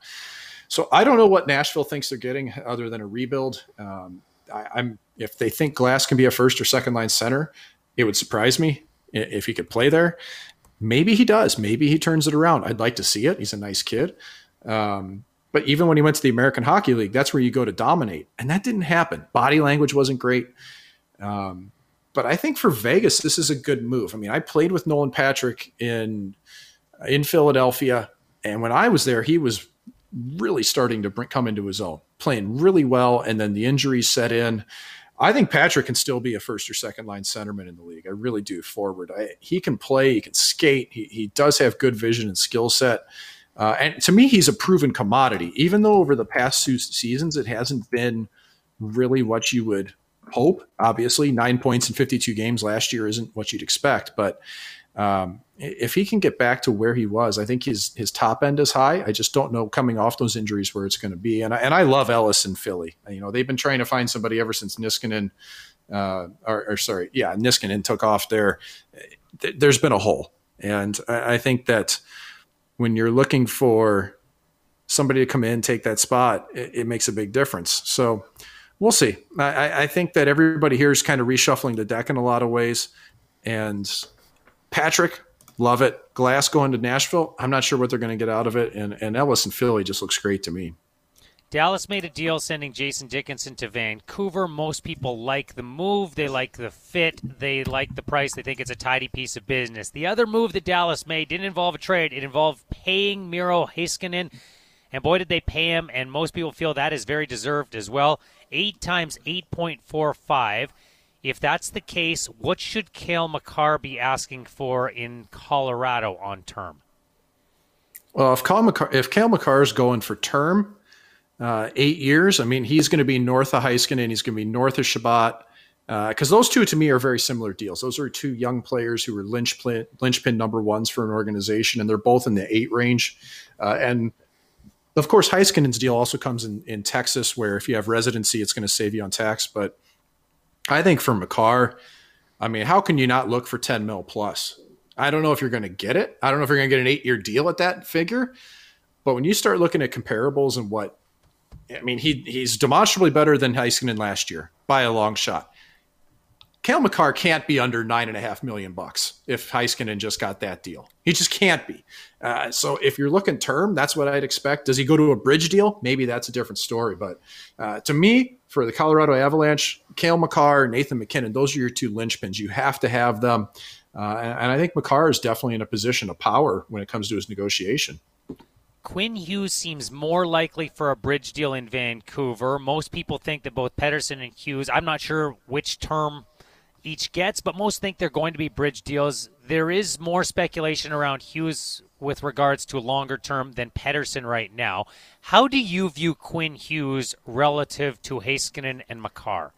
So I don't know what Nashville thinks they're getting other than a rebuild. Um, I, I'm if they think Glass can be a first or second line center, it would surprise me if he could play there. Maybe he does. Maybe he turns it around. I'd like to see it. He's a nice kid. Um, but even when he went to the American Hockey League, that's where you go to dominate. And that didn't happen. Body language wasn't great. Um, but I think for Vegas, this is a good move. I mean, I played with Nolan Patrick in in Philadelphia. And when I was there, he was really starting to bring, come into his own, playing really well. And then the injuries set in. I think Patrick can still be a first or second line centerman in the league. I really do. Forward, I, he can play. He can skate. He he does have good vision and skill set. Uh, and to me, he's a proven commodity. Even though over the past two seasons, it hasn't been really what you would hope. Obviously, nine points in fifty-two games last year isn't what you'd expect. But um, if he can get back to where he was, I think his his top end is high. I just don't know coming off those injuries where it's going to be. And I, and I love Ellis in Philly. You know, they've been trying to find somebody ever since Niskanen, uh, or, or sorry, yeah, Niskanen took off there. There's been a hole, and I, I think that when you're looking for somebody to come in take that spot, it, it makes a big difference. So we'll see. I, I think that everybody here is kind of reshuffling the deck in a lot of ways, and Patrick, love it. Glass going to Nashville, I'm not sure what they're going to get out of it. And, and Ellis in Philly just looks great to me. Dallas made a deal sending Jason Dickinson to Vancouver. Most people like the move. They like the fit. They like the price. They think it's a tidy piece of business. The other move that Dallas made didn't involve a trade. It involved paying Miro Heiskanen. And boy, did they pay him. And most people feel that is very deserved as well. Eight times eight point four five. If that's the case, what should Cale Makar be asking for in Colorado on term? Well, if Cale Makar, if Cale Makar is going for term, uh, eight years, I mean, he's going to be north of Heiskanen, he's going to be north of Shabbat, because uh, those two to me are very similar deals. Those are two young players who are linchpin, linchpin number ones for an organization, and they're both in the eight range. Uh, and of course, Heiskanen's deal also comes in, in Texas, where if you have residency, it's going to save you on tax, but I think for Makar, I mean, how can you not look for ten mil plus? I don't know if you're going to get it. I don't know if you're going to get an eight year deal at that figure. But when you start looking at comparables and what I mean, he he's demonstrably better than Heiskanen last year by a long shot. Cale Makar can't be under nine and a half million bucks if Heiskanen just got that deal. He just can't be. Uh, so if you're looking term, that's what I'd expect. Does he go to a bridge deal? Maybe that's a different story. But uh, to me, for the Colorado Avalanche, Cale Makar, Nathan McKinnon, those are your two linchpins. You have to have them. Uh, and, and I think Makar is definitely in a position of power when it comes to his negotiation. Quinn Hughes seems more likely for a bridge deal in Vancouver. Most people think that both Pettersson and Hughes, I'm not sure which term each gets, but most think they're going to be bridge deals. There is more speculation around Hughes with regards to a longer term than Pettersson right now. How do you view Quinn Hughes relative to Heiskanen and Makar?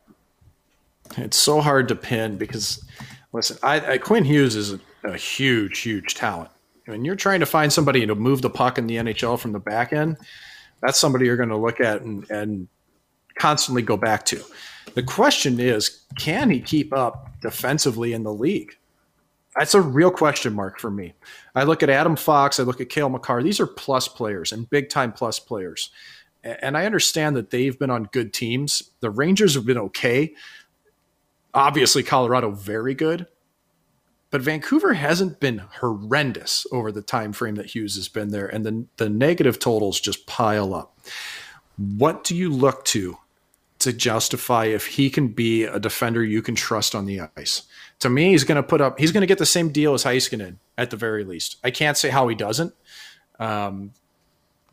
It's so hard to pin because, listen, I, I, Quinn Hughes is a, a huge, huge talent. When you're trying to find somebody to move the puck in the N H L from the back end, that's somebody you're going to look at and, and constantly go back to. The question is, can he keep up defensively in the league? That's a real question mark for me. I look at Adam Fox. I look at Cale Makar. These are plus players and big-time plus players. And I understand that they've been on good teams. The Rangers have been okay. Obviously, Colorado, very good. But Vancouver hasn't been horrendous over the time frame that Hughes has been there, and the, the negative totals just pile up. What do you look to to justify if he can be a defender you can trust on the ice? To me, he's going to put up, he's going to get the same deal as Heiskanen at the very least. I can't say how he doesn't, um,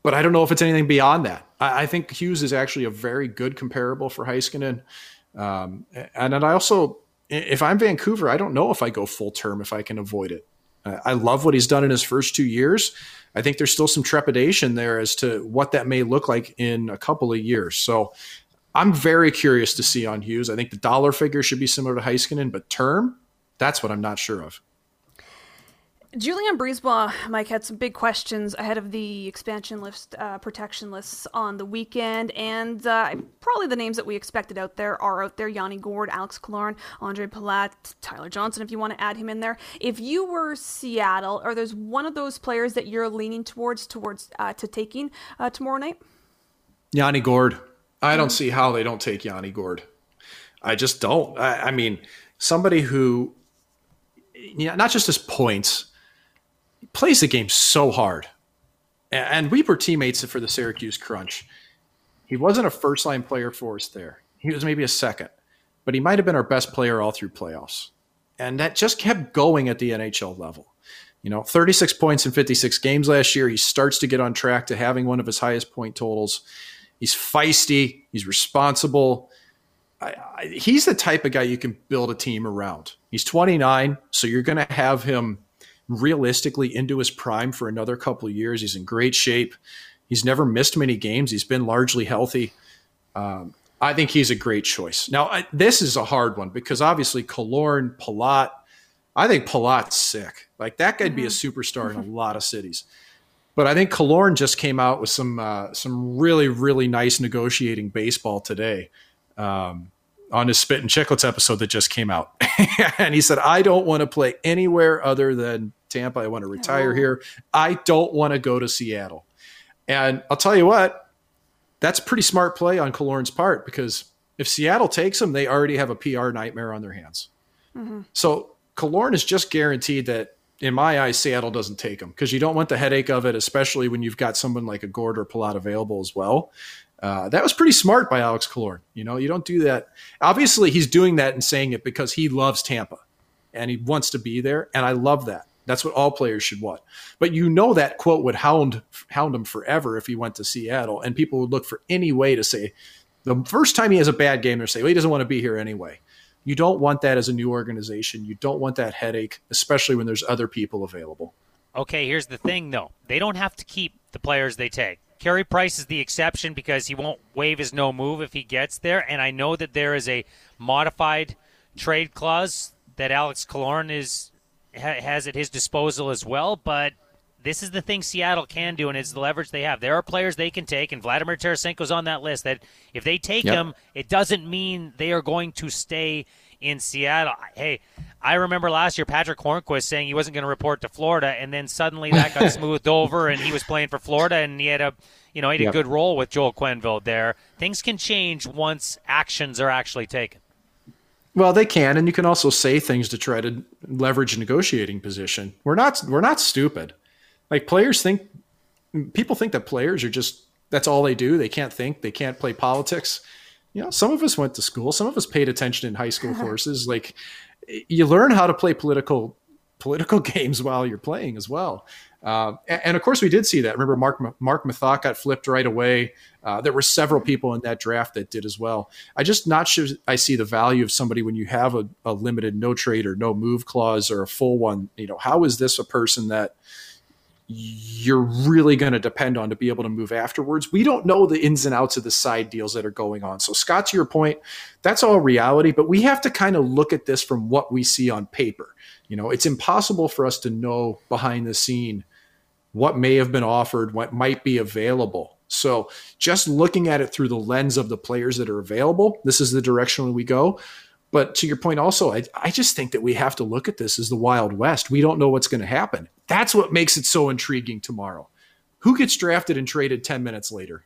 but I don't know if it's anything beyond that. I, I think Hughes is actually a very good comparable for Heiskanen, um, and, and I also. If I'm Vancouver, I don't know if I go full term, if I can avoid it. I love what he's done in his first two years. I think there's still some trepidation there as to what that may look like in a couple of years. So I'm very curious to see on Hughes. I think the dollar figure should be similar to Heiskanen, but term, that's what I'm not sure of. Julian Brisebois, Mike, had some big questions ahead of the expansion list, uh, protection lists on the weekend, and uh, probably the names that we expected out there are out there. Yanni Gourde, Alex Killorn, Andre Palat, Tyler Johnson, if you want to add him in there. If you were Seattle, or there's one of those players that you're leaning towards towards uh, to taking uh, tomorrow night? Yanni Gourde. I don't mm-hmm. see how they don't take Yanni Gourde. I just don't. I, I mean, somebody who, you know, not just his points, plays the game so hard. And we were teammates for the Syracuse Crunch. He wasn't a first-line player for us there. He was maybe a second. But he might have been our best player all through playoffs. And that just kept going at the N H L level. You know, thirty-six points in fifty-six games last year. He starts to get on track to having one of his highest point totals. He's feisty. He's responsible. I, I, he's the type of guy you can build a team around. He's twenty-nine, so you're going to have him realistically into his prime for another couple of years. He's in great shape. He's never missed many games. He's been largely healthy. Um, I think he's a great choice. Now, I, this is a hard one because obviously Killorn, Palat, I think Palat's sick. Like that guy'd mm-hmm. be a superstar mm-hmm. in a lot of cities. But I think Killorn just came out with some uh, some really, really nice negotiating baseball today um, on his Spit and Chicklets episode that just came out. And he said, I don't want to play anywhere other than Tampa. I want to retire oh. here. I don't want to go to Seattle. And I'll tell you what, that's a pretty smart play on Killorn's part because if Seattle takes him, they already have a P R nightmare on their hands. Mm-hmm. So Killorn is just guaranteed that, in my eyes, Seattle doesn't take him because you don't want the headache of it, especially when you've got someone like a Gourde or Palat available as well. Uh, that was pretty smart by Alex Killorn. You know, you don't do that. Obviously, he's doing that and saying it because he loves Tampa and he wants to be there, and I love that. That's what all players should want. But you know that quote would hound hound him forever if he went to Seattle, and people would look for any way to say, the first time he has a bad game, they're saying, well, he doesn't want to be here anyway. You don't want that as a new organization. You don't want that headache, especially when there's other people available. Okay, here's the thing, though. They don't have to keep the players they take. Carey Price is the exception because he won't waive his no move if he gets there, and I know that there is a modified trade clause that Alex Killorn is has at his disposal as well, but this is the thing Seattle can do, and it's the leverage they have. There are players they can take, and Vladimir Tarasenko's on that list, that if they take yep. him, it doesn't mean they are going to stay in Seattle. Hey, I remember last year Patrick Hornquist saying he wasn't going to report to Florida, and then suddenly that got smoothed over, and he was playing for Florida, and he had a you know he had yep. a good role with Joel Quenville there. Things can change once actions are actually taken. Well, they can, and you can also say things to try to leverage a negotiating position. We're not we're not stupid. Like players think, people think that players are just that's all they do. They can't think. They can't play politics. You know, some of us went to school. Some of us paid attention in high school courses. Like, you learn how to play political political games while you're playing as well. Uh, and, and of course, we did see that. Remember, Mark Mark Methot got flipped right away. Uh, there were several people in that draft that did as well. I just not sure I see the value of somebody when you have a, a limited no trade or no move clause or a full one. You know, how is this a person that you're really going to depend on to be able to move afterwards? We don't know the ins and outs of the side deals that are going on. So Scott, to your point, that's all reality, but we have to kind of look at this from what we see on paper. You know, it's impossible for us to know behind the scene what may have been offered, what might be available. So just looking at it through the lens of the players that are available, this is the direction we go. But to your point also, I, I just think that we have to look at this as the Wild West. We don't know what's going to happen. That's what makes it so intriguing tomorrow. Who gets drafted and traded ten minutes later?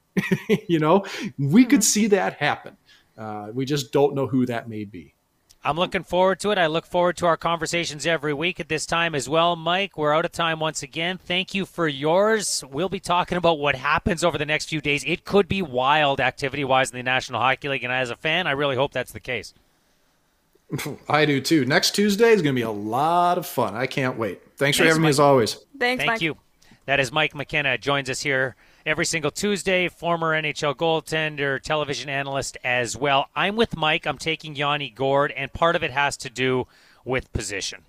You know, we mm-hmm. could see that happen. Uh, we just don't know who that may be. I'm looking forward to it. I look forward to our conversations every week at this time as well. Mike, we're out of time once again. Thank you for yours. We'll be talking about what happens over the next few days. It could be wild activity-wise in the National Hockey League, and as a fan, I really hope that's the case. I do too. Next Tuesday is going to be a lot of fun. I can't wait. Thanks, Thanks for having Mike. me as always. Thanks, Thank Mike. you. That is Mike McKenna. Joins us here every single Tuesday, former N H L goaltender, television analyst as well. I'm with Mike. I'm taking Yanni Gourde, and part of it has to do with position.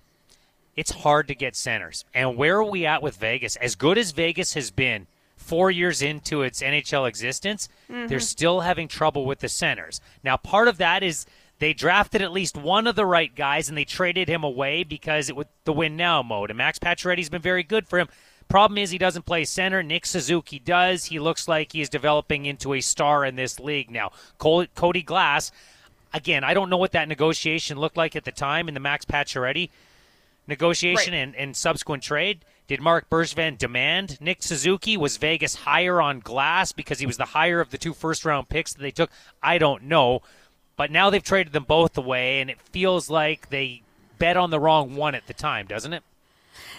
It's hard to get centers. And where are we at with Vegas? As good as Vegas has been four years into its N H L existence, mm-hmm. they're still having trouble with the centers. Now, part of that is they drafted at least one of the right guys, and they traded him away because it was the win-now mode. And Max Pacioretty's been very good for him. Problem is he doesn't play center. Nick Suzuki does. He looks like he is developing into a star in this league now. Col- Cody Glass, again, I don't know what that negotiation looked like at the time in the Max Pacioretty negotiation right. and, and subsequent trade. Did Marc Bergevin demand Nick Suzuki? Was Vegas higher on Glass because he was the higher of the two first-round picks that they took? I don't know. But now they've traded them both away, and it feels like they bet on the wrong one at the time, doesn't it?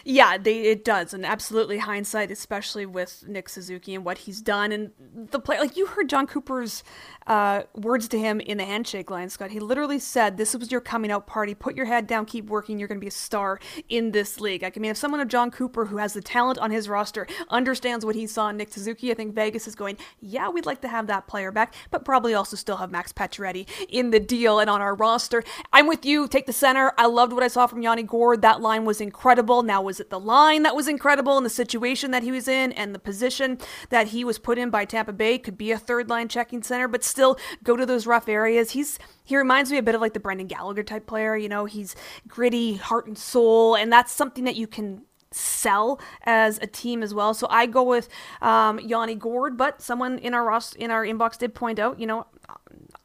Yeah, they, it does. And absolutely hindsight, especially with Nick Suzuki and what he's done. And the play, like you heard John Cooper's uh, words to him in the handshake line, Scott. He literally said, this was your coming out party. Put your head down, keep working. You're going to be a star in this league. Like, I mean, if someone of John Cooper who has the talent on his roster understands what he saw in Nick Suzuki, I think Vegas is going, yeah, we'd like to have that player back, but probably also still have Max Pacioretty in the deal and on our roster. I'm with you. Take the center. I loved what I saw from Yanni Gourde. That line was incredible. Now, was it the line that was incredible and the situation that he was in and the position that he was put in by Tampa Bay? Could be a third line checking center, but still go to those rough areas. He's He reminds me a bit of like the Brendan Gallagher type player. You know, he's gritty, heart and soul, and that's something that you can sell as a team as well. So I go with um, Yanni Gourde, but someone in our roster, in our inbox did point out, you know,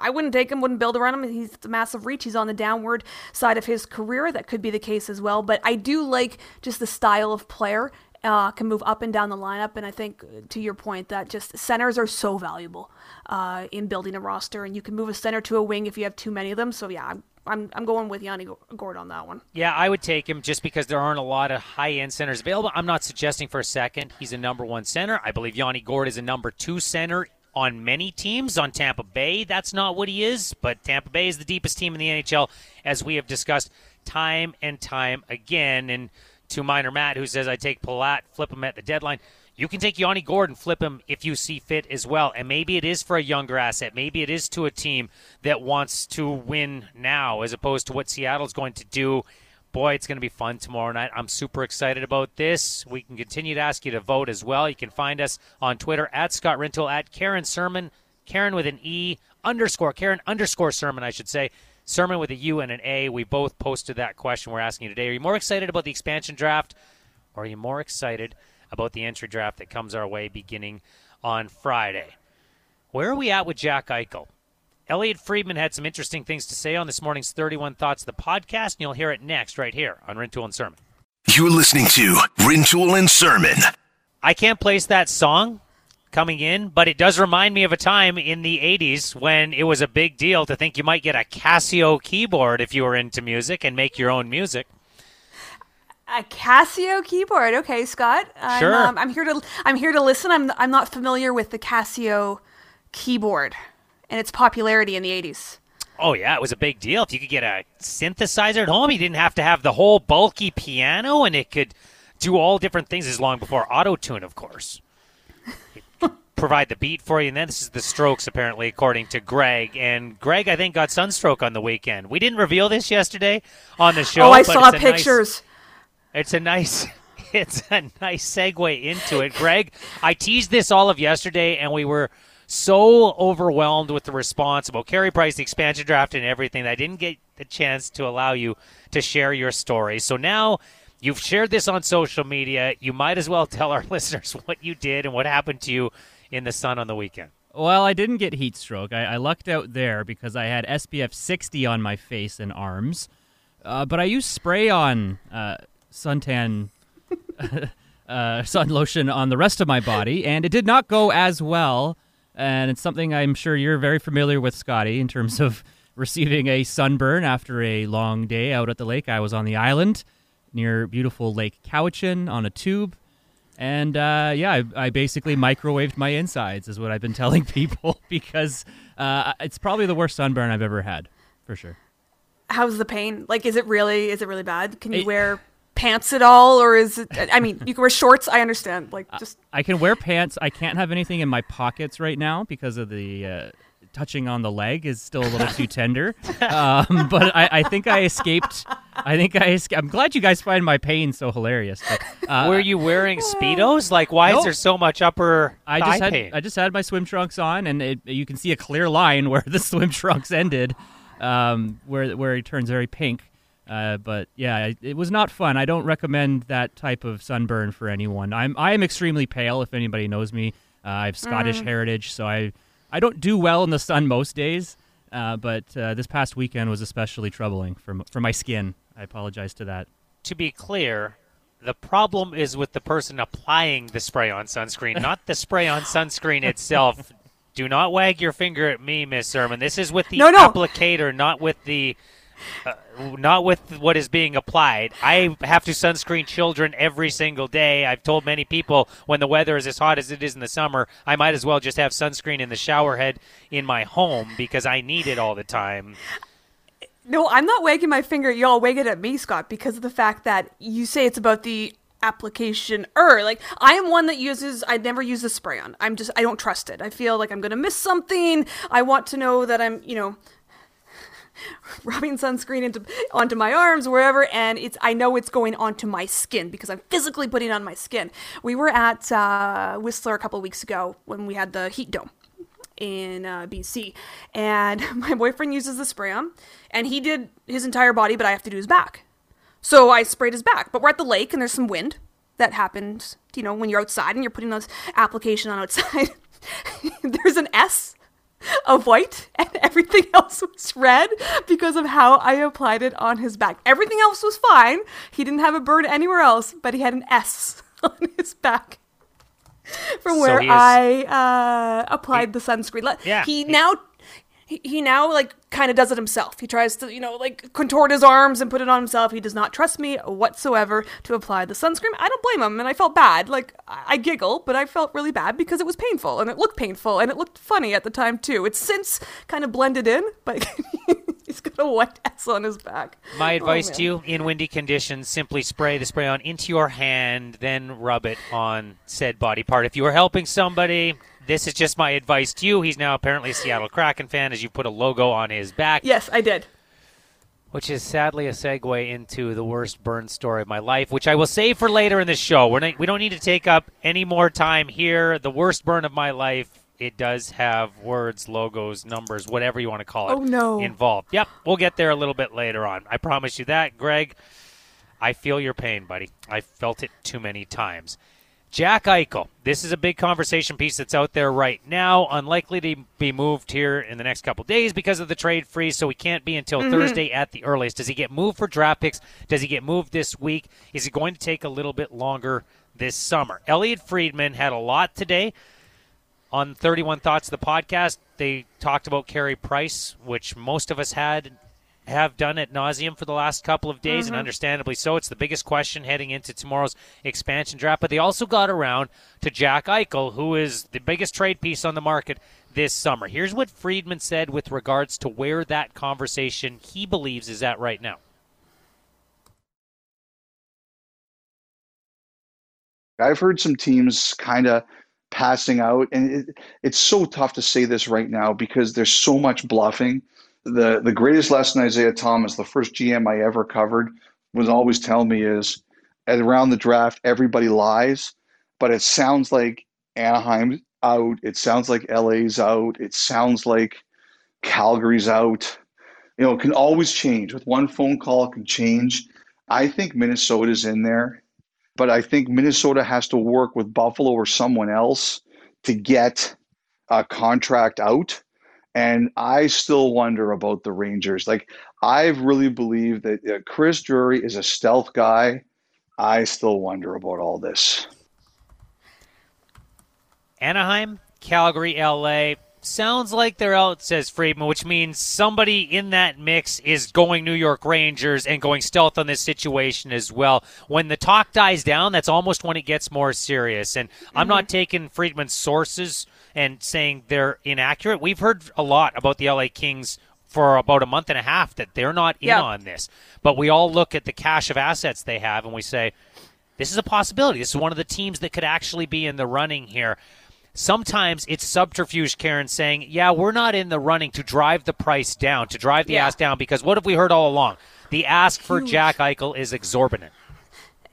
I wouldn't take him, wouldn't build around him. He's a massive reach. He's on the downward side of his career. That could be the case as well. But I do like just the style of player, uh, can move up and down the lineup. And I think, to your point, that just centers are so valuable uh, in building a roster. And you can move a center to a wing if you have too many of them. So, yeah, I'm I'm, I'm going with Yanni Gourde on that one. Yeah, I would take him just because there aren't a lot of high-end centers available. I'm not suggesting for a second he's a number one center. I believe Yanni Gourde is a number two center on many teams. On Tampa Bay, that's not what he is, but Tampa Bay is the deepest team in the N H L, as we have discussed time and time again. And to Minor Matt, who says, I take Palat, flip him at the deadline. You can take Yanni Gourde and flip him if you see fit as well. And maybe it is for a younger asset. Maybe it is to a team that wants to win now, as opposed to what Seattle's going to do. Boy, it's going to be fun tomorrow night. I'm super excited about this. We can continue to ask you to vote as well. You can find us on Twitter at Scott Rintoul, at Karen Sermon, Karen with an E, underscore, Karen underscore Sermon, I should say, Sermon with a U and an A. We both posted that question we're asking you today. Are you more excited about the expansion draft, or are you more excited about the entry draft that comes our way beginning on Friday? Where are we at with Jack Eichel? Elliot Friedman had some interesting things to say on this morning's thirty-one Thoughts, the podcast, and you'll hear it next right here on Rintoul and Sermon. You're listening to Rintoul and Sermon. I can't place that song coming in, but it does remind me of a time in the eighties when it was a big deal to think you might get a Casio keyboard if you were into music and make your own music. A Casio keyboard, okay, Scott. I'm, sure. Um, I'm here to. I'm here to listen. I'm. I'm not familiar with the Casio keyboard and its popularity in the eighties. Oh yeah, it was a big deal. If you could get a synthesizer at home, you didn't have to have the whole bulky piano, and it could do all different things. As long before auto-tune, of course. Provide the beat for you, and then this is the Strokes, apparently, according to Greg. And Greg, I think, got sunstroke on the weekend. We didn't reveal this yesterday on the show. Oh, I but saw it's pictures. Nice, it's a nice, it's a nice segue into it, Greg. I teased this all of yesterday, and we were so overwhelmed with the response about Carey Price, the expansion draft, and everything that I didn't get the chance to allow you to share your story. So now. You've shared this on social media. You might as well tell our listeners what you did and what happened to you in the sun on the weekend. Well, I didn't get heat stroke. I, I lucked out there because I had S P F sixty on my face and arms. Uh, but I used spray-on uh, suntan uh, sun lotion on the rest of my body, and it did not go as well. And it's something I'm sure you're very familiar with, Scotty, in terms of receiving a sunburn after a long day out at the lake. I was on the island near beautiful Lake Cowichan on a tube. And, uh, yeah, I, I basically microwaved my insides is what I've been telling people because uh, it's probably the worst sunburn I've ever had, for sure. How's the pain? Like, is it really is it really bad? Can you it, wear pants at all? Or is it, I mean, you can wear shorts, I understand. Like, just I can wear pants. I can't have anything in my pockets right now because of the uh, touching on the leg is still a little too tender. Um, but I, I think I escaped... I think I, I'm glad you guys find my pain so hilarious. But, uh, were you wearing Speedos? Like, why no. is there so much upper I thigh just had, pain? I just had my swim trunks on, and it, you can see a clear line where the swim trunks ended, um, where where it turns very pink. Uh, but, yeah, it, it was not fun. I don't recommend that type of sunburn for anyone. I'm I am extremely pale, if anybody knows me. Uh, I have Scottish mm. heritage, so I, I don't do well in the sun most days. Uh, but uh, this past weekend was especially troubling for for my skin. I apologize to that. To be clear, the problem is with the person applying the spray-on sunscreen, not the spray-on sunscreen itself. Do not wag your finger at me, Miss Sermon. This is with the no, no. applicator, not with the, uh, not with what is being applied. I have to sunscreen children every single day. I've told many people when the weather is as hot as it is in the summer, I might as well just have sunscreen in the shower head in my home because I need it all the time. No, I'm not wagging my finger. Y'all wag it at me, Scott, because of the fact that you say it's about the application. Er, like I am one that uses. I never use the spray on. I'm just. I don't trust it. I feel like I'm gonna miss something. I want to know that I'm, you know, rubbing sunscreen into onto my arms, wherever, and it's. I know it's going onto my skin because I'm physically putting on my skin. We were at uh, Whistler a couple of weeks ago when we had the heat dome in uh, B C, and my boyfriend uses the spray on, and he did his entire body, but I have to do his back. So I sprayed his back, but we're at the lake, and there's some wind that happens, you know, when you're outside and you're putting this application on outside. There's an S of white, and everything else was red because of how I applied it on his back. Everything else was fine. He didn't have a burn anywhere else, but he had an S on his back from where so I uh, applied he, the sunscreen. Let, yeah, he, he now, he, he now like kind of does it himself. He tries to, you know, like contort his arms and put it on himself. He does not trust me whatsoever to apply the sunscreen. I don't blame him, and I felt bad. Like I, I giggle, but I felt really bad because it was painful, and it looked painful, and it looked funny at the time too. It's since kind of blended in, but he's got a white S on his back. My advice oh, to you, in windy conditions, simply spray the spray on into your hand, then rub it on said body part. If you are helping somebody, this is just my advice to you. He's now apparently a Seattle Kraken fan, as you put a logo on his back. Yes, I did. Which is sadly a segue into the worst burn story of my life, which I will save for later in the show. We're not, we don't need to take up any more time here. The worst burn of my life. It does have words, logos, numbers, whatever you want to call it, oh, no. involved. Yep, we'll get there a little bit later on. I promise you that, Greg. I feel your pain, buddy. I felt it too many times. Jack Eichel. This is a big conversation piece that's out there right now. Unlikely to be moved here in the next couple days because of the trade freeze, so he can't be until mm-hmm. Thursday at the earliest. Does he get moved for draft picks? Does he get moved this week? Is it going to take a little bit longer this summer? Elliot Friedman had a lot today on thirty-one Thoughts, the podcast. They talked about Carey Price, which most of us had have done ad nauseum for the last couple of days, mm-hmm. and understandably so. It's the biggest question heading into tomorrow's expansion draft. But they also got around to Jack Eichel, who is the biggest trade piece on the market this summer. Here's what Friedman said with regards to where that conversation he believes is at right now. I've heard some teams kind of passing out, and it, it's so tough to say this right now because there's so much bluffing. The the greatest lesson Isaiah Thomas, the first G M I ever covered, was always telling me is at around the draft, everybody lies, but it sounds like Anaheim's out. It sounds like L A's out. It sounds like Calgary's out. You know, it can always change. With one phone call, it can change. I think Minnesota's in there, but I think Minnesota has to work with Buffalo or someone else to get a contract out. And I still wonder about the Rangers. Like, I really believe that uh, Chris Drury is a stealth guy. I still wonder about all this. Anaheim, Calgary, L A. Sounds like they're out, says Friedman, which means somebody in that mix is going New York Rangers and going stealth on this situation as well. When the talk dies down, that's almost when it gets more serious. And mm-hmm. I'm not taking Friedman's sources and saying they're inaccurate. We've heard a lot about the L A Kings for about a month and a half that they're not in yeah. on this. But we all look at the cache of assets they have and we say, this is a possibility. This is one of the teams that could actually be in the running here. Sometimes it's subterfuge, Karen, saying, yeah, we're not in the running to drive the price down, to drive the yeah. ask down, because what have we heard all along? The ask Huge. for Jack Eichel is exorbitant.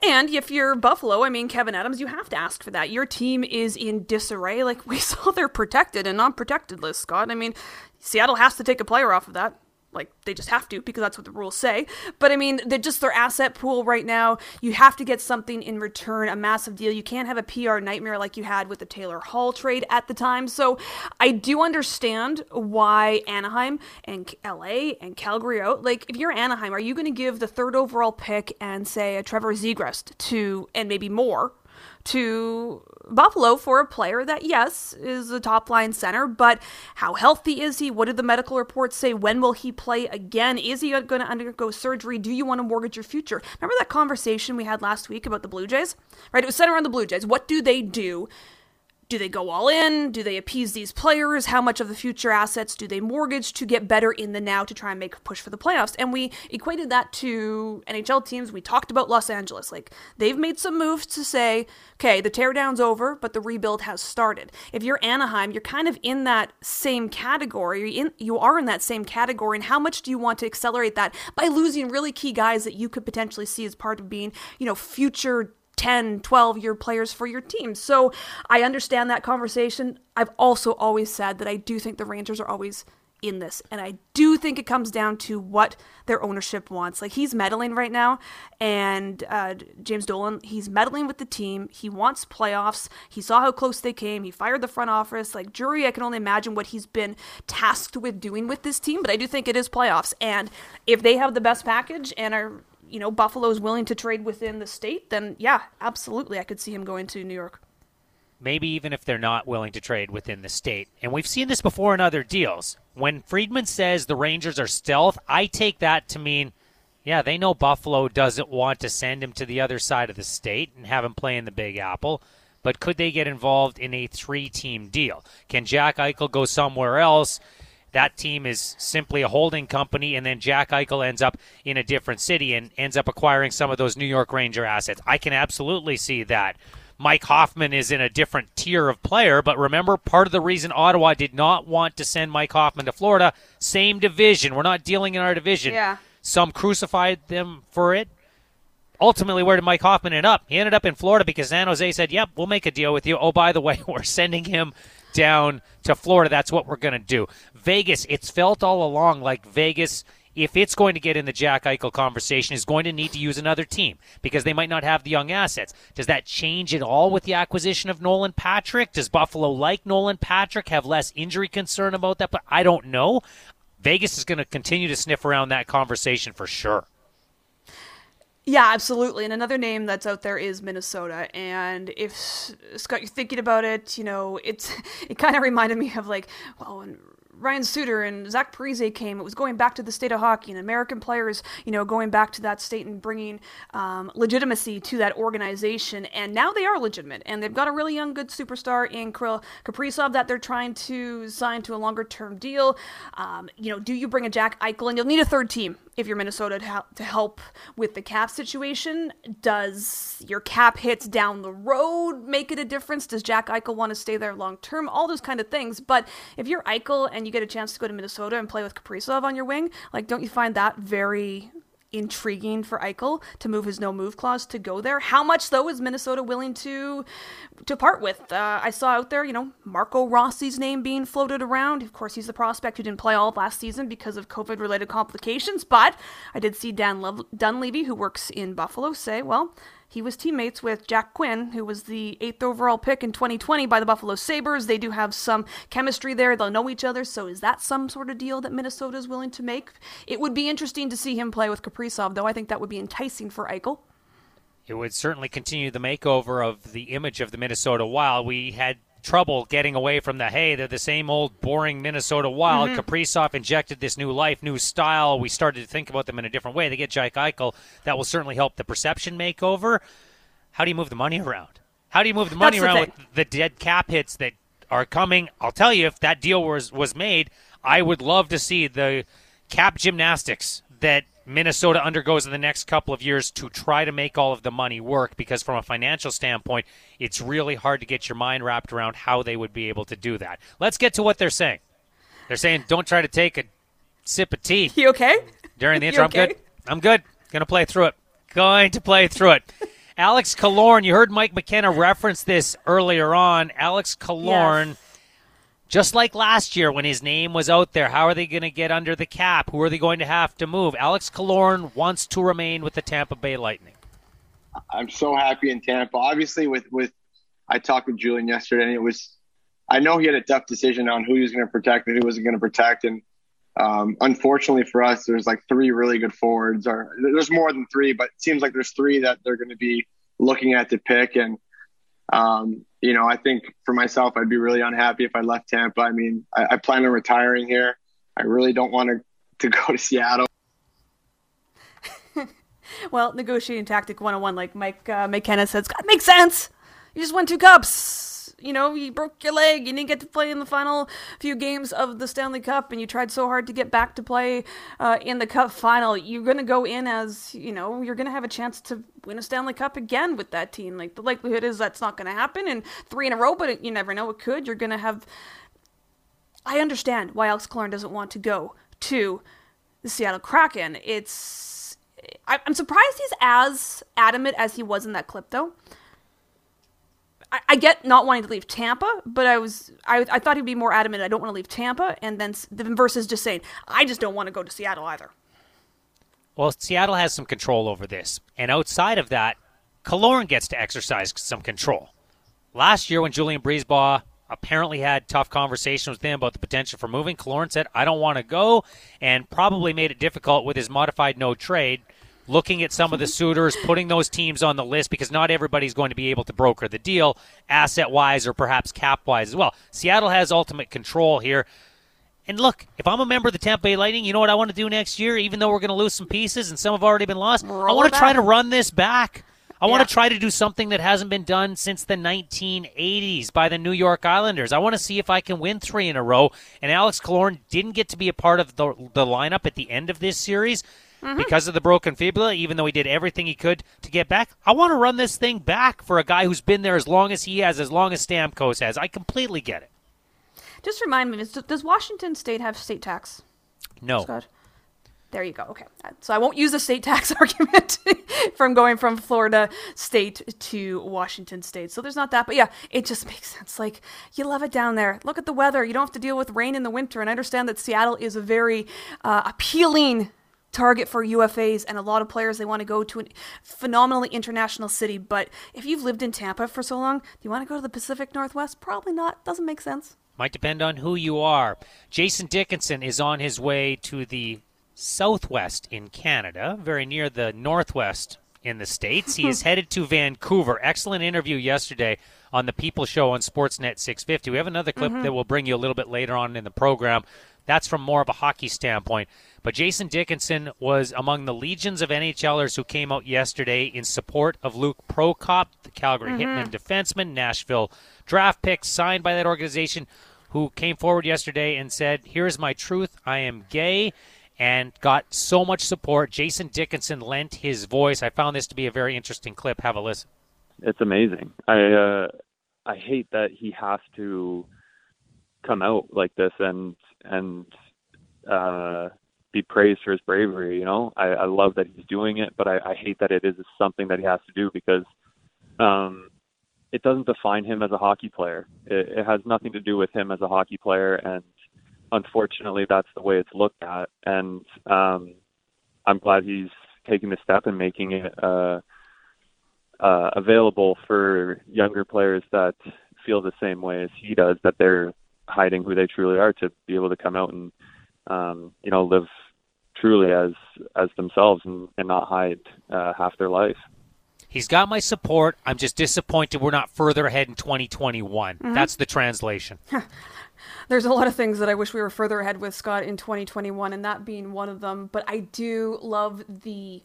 And if you're Buffalo, I mean, Kevin Adams, you have to ask for that. Your team is in disarray. Like, we saw their protected and non-protected list, Scott. I mean, Seattle has to take a player off of that. Like, they just have to because that's what the rules say. But, I mean, they're just their asset pool right now. You have to get something in return, a massive deal. You can't have a P R nightmare like you had with the Taylor Hall trade at the time. So I do understand why Anaheim and L A and Calgary out. Like, if you're Anaheim, are you going to give the third overall pick and, say, a Trevor Zegras to, and maybe more, to Buffalo for a player that, yes, is a top-line center, but how healthy is he? What do the medical reports say? When will he play again? Is he going to undergo surgery? Do you want to mortgage your future? Remember that conversation we had last week about the Blue Jays? Right, it was centered around the Blue Jays. What do they do? Do they go all in? Do they appease these players? How much of the future assets do they mortgage to get better in the now to try and make a push for the playoffs? And we equated that to N H L teams. We talked about Los Angeles. Like, they've made some moves to say, okay, the teardown's over, but the rebuild has started. If you're Anaheim, you're kind of in that same category. You're in, you are in that same category. And how much do you want to accelerate that by losing really key guys that you could potentially see as part of being, you know, future ten, twelve-year players for your team. So I understand that conversation. I've also always said that I do think the Rangers are always in this, and I do think it comes down to what their ownership wants. Like, he's meddling right now, and uh, James Dolan, he's meddling with the team. He wants playoffs. He saw how close they came. He fired the front office. Like, Drury, I can only imagine what he's been tasked with doing with this team, but I do think it is playoffs. And if they have the best package and are, you know, Buffalo's willing to trade within the state, then yeah, absolutely, I could see him going to New York. Maybe even if they're not willing to trade within the state. And we've seen this before in other deals. When Friedman says the Rangers are stealth, I take that to mean, yeah, they know Buffalo doesn't want to send him to the other side of the state and have him play in the Big Apple, but could they get involved in a three-team deal? Can Jack Eichel go somewhere else? That team is simply a holding company, and then Jack Eichel ends up in a different city and ends up acquiring some of those New York Ranger assets. I can absolutely see that. Mike Hoffman is in a different tier of player, but remember, part of the reason Ottawa did not want to send Mike Hoffman to Florida, same division. We're not dealing in our division. Yeah. Some crucified them for it. Ultimately, where did Mike Hoffman end up? He ended up in Florida because San Jose said, yep, we'll make a deal with you. Oh, by the way, we're sending him down to Florida. That's what we're going to do. Vegas, it's felt all along like Vegas if it's going to get in the Jack Eichel conversation, is going to need to use another team because they might not have the young assets. Does that change at all with the acquisition of Nolan Patrick? Does Buffalo like Nolan Patrick, have less injury concern about that? But I don't know. Vegas is going to continue to sniff around that conversation for sure. Yeah, absolutely. And another name that's out there is Minnesota. And if, Scott, you're thinking about it, you know, it's it kind of reminded me of like, well, when Ryan Suter and Zach Parise came, it was going back to the state of hockey and American players, you know, going back to that state and bringing um, legitimacy to that organization. And now they are legitimate, and they've got a really young, good superstar in Kirill Kaprizov that they're trying to sign to a longer-term deal. Um, you know, do you bring a Jack Eichel? And you'll need a third team if you're Minnesota to, ha- to help with the cap situation. Does your cap hits down the road make it a difference? Does Jack Eichel want to stay there long-term? All those kind of things. But if you're Eichel and you get a chance to go to Minnesota and play with Kaprizov on your wing, like, don't you find that very intriguing for Eichel to move his no-move clause to go there? How much, though, is Minnesota willing to to part with? Uh, I saw out there, you know, Marco Rossi's name being floated around. Of course, he's the prospect who didn't play all of last season because of COVID-related complications, but I did see Dan Love- Dunleavy, who works in Buffalo, say, well, he was teammates with Jack Quinn, who was the eighth overall pick in twenty twenty by the Buffalo Sabres. They do have some chemistry there. They'll know each other. So is that some sort of deal that Minnesota is willing to make? It would be interesting to see him play with Kaprizov, though. I think that would be enticing for Eichel. It would certainly continue the makeover of the image of the Minnesota Wild. We had trouble getting away from the, hey, they're the same old boring Minnesota Wild. Mm-hmm. Kaprizov injected this new life, new style. We started to think about them in a different way. They get Jack Eichel. That will certainly help the perception makeover. How do you move the money around? How do you move the money That's around the with the dead cap hits that are coming? I'll tell you, if that deal was, was made, I would love to see the cap gymnastics that Minnesota undergoes in the next couple of years to try to make all of the money work, because from a financial standpoint, it's really hard to get your mind wrapped around how they would be able to do that. Let's get to what they're saying. They're saying, don't try to take a sip of tea. You okay? During the intro, okay? I'm good. I'm good. Going to play through it. Going to play through it. Alex Killorn, you heard Mike McKenna reference this earlier on. Alex Killorn. Yes. Just like last year when his name was out there, how are they going to get under the cap? Who are they going to have to move? Alex Killorn wants to remain with the Tampa Bay Lightning. I'm so happy in Tampa. Obviously, with, with I talked with Julian yesterday, and it was – I know he had a tough decision on who he was going to protect and who he wasn't going to protect. And um, unfortunately for us, there's like three really good forwards. Or there's more than three, but it seems like there's three that they're going to be looking at to pick. And um, – You know, I think for myself, I'd be really unhappy if I left Tampa. I mean, I, I plan on retiring here. I really don't want to, to go to Seattle. Well, negotiating tactic one oh one, like Mike uh, McKenna said, Scott, makes sense. You just won two cups. You know, you broke your leg. You didn't get to play in the final few games of the Stanley Cup, and you tried so hard to get back to play uh, in the Cup final. You're going to go in as, you know, you're going to have a chance to win a Stanley Cup again with that team. Like, the likelihood is that's not going to happen, and three in a row, but it, you never know, it could. You're going to have... I understand why Alex Killorn doesn't want to go to the Seattle Kraken. It's... I, I'm surprised he's as adamant as he was in that clip, though. I get not wanting to leave Tampa, but I was I, I thought he'd be more adamant, I don't want to leave Tampa, and then versus just saying, I just don't want to go to Seattle either. Well, Seattle has some control over this, and outside of that, Killorn gets to exercise some control. Last year when Julian Breezebaugh apparently had tough conversations with him about the potential for moving, Killorn said, I don't want to go, and probably made it difficult with his modified no-trade, looking at some of the suitors, putting those teams on the list, because not everybody's going to be able to broker the deal, asset-wise or perhaps cap-wise as well. Seattle has ultimate control here. And look, if I'm a member of the Tampa Bay Lightning, you know what I want to do next year, even though we're going to lose some pieces and some have already been lost? Roll I want to try to run this back. I yeah. want to try to do something that hasn't been done since the nineteen eighties by the New York Islanders. I want to see if I can win three in a row. And Alex Killorn didn't get to be a part of the, the lineup at the end of this series, mm-hmm. because of the broken fibula, even though he did everything he could to get back. I want to run this thing back for a guy who's been there as long as he has, as long as Stamkos has. I completely get it. Just remind me, does Washington State have state tax? No. Scott? There you go. Okay. So I won't use the state tax argument from going from Florida State to Washington State. So there's not that. But yeah, it just makes sense. Like, you love it down there. Look at the weather. You don't have to deal with rain in the winter. And I understand that Seattle is a very uh, appealing target for U F As, and a lot of players, they want to go to a phenomenally international city. But if you've lived in Tampa for so long, do you want to go to the Pacific Northwest? Probably not. Doesn't make sense. Might depend on who you are. Jason Dickinson is on his way to the Southwest in Canada, very near the Northwest in the States. He is headed to Vancouver. Excellent interview yesterday on the People Show on Sportsnet six fifty. We have another clip mm-hmm. that we'll bring you a little bit later on in the program. That's from more of a hockey standpoint. But Jason Dickinson was among the legions of N H Lers who came out yesterday in support of Luke Prokop, the Calgary mm-hmm. Hitman defenseman, Nashville draft pick signed by that organization, who came forward yesterday and said, "Here's my truth, I am gay," and got so much support. Jason Dickinson lent his voice. I found this to be a very interesting clip. Have a listen. It's amazing. I uh, I hate that he has to come out like this and and uh, be praised for his bravery. You know, I, I love that he's doing it, but I, I hate that it is something that he has to do because um, it doesn't define him as a hockey player. It, it has nothing to do with him as a hockey player, and unfortunately, that's the way it's looked at. And um, I'm glad he's taking the step and making it Uh, Uh, available for younger players that feel the same way as he does, that they're hiding who they truly are, to be able to come out and, um, you know, live truly as as themselves and, and not hide uh, half their life. He's got my support. I'm just disappointed we're not further ahead in twenty twenty-one. Mm-hmm. That's the translation. There's a lot of things that I wish we were further ahead with, Scott, in twenty twenty-one, and that being one of them. But I do love the...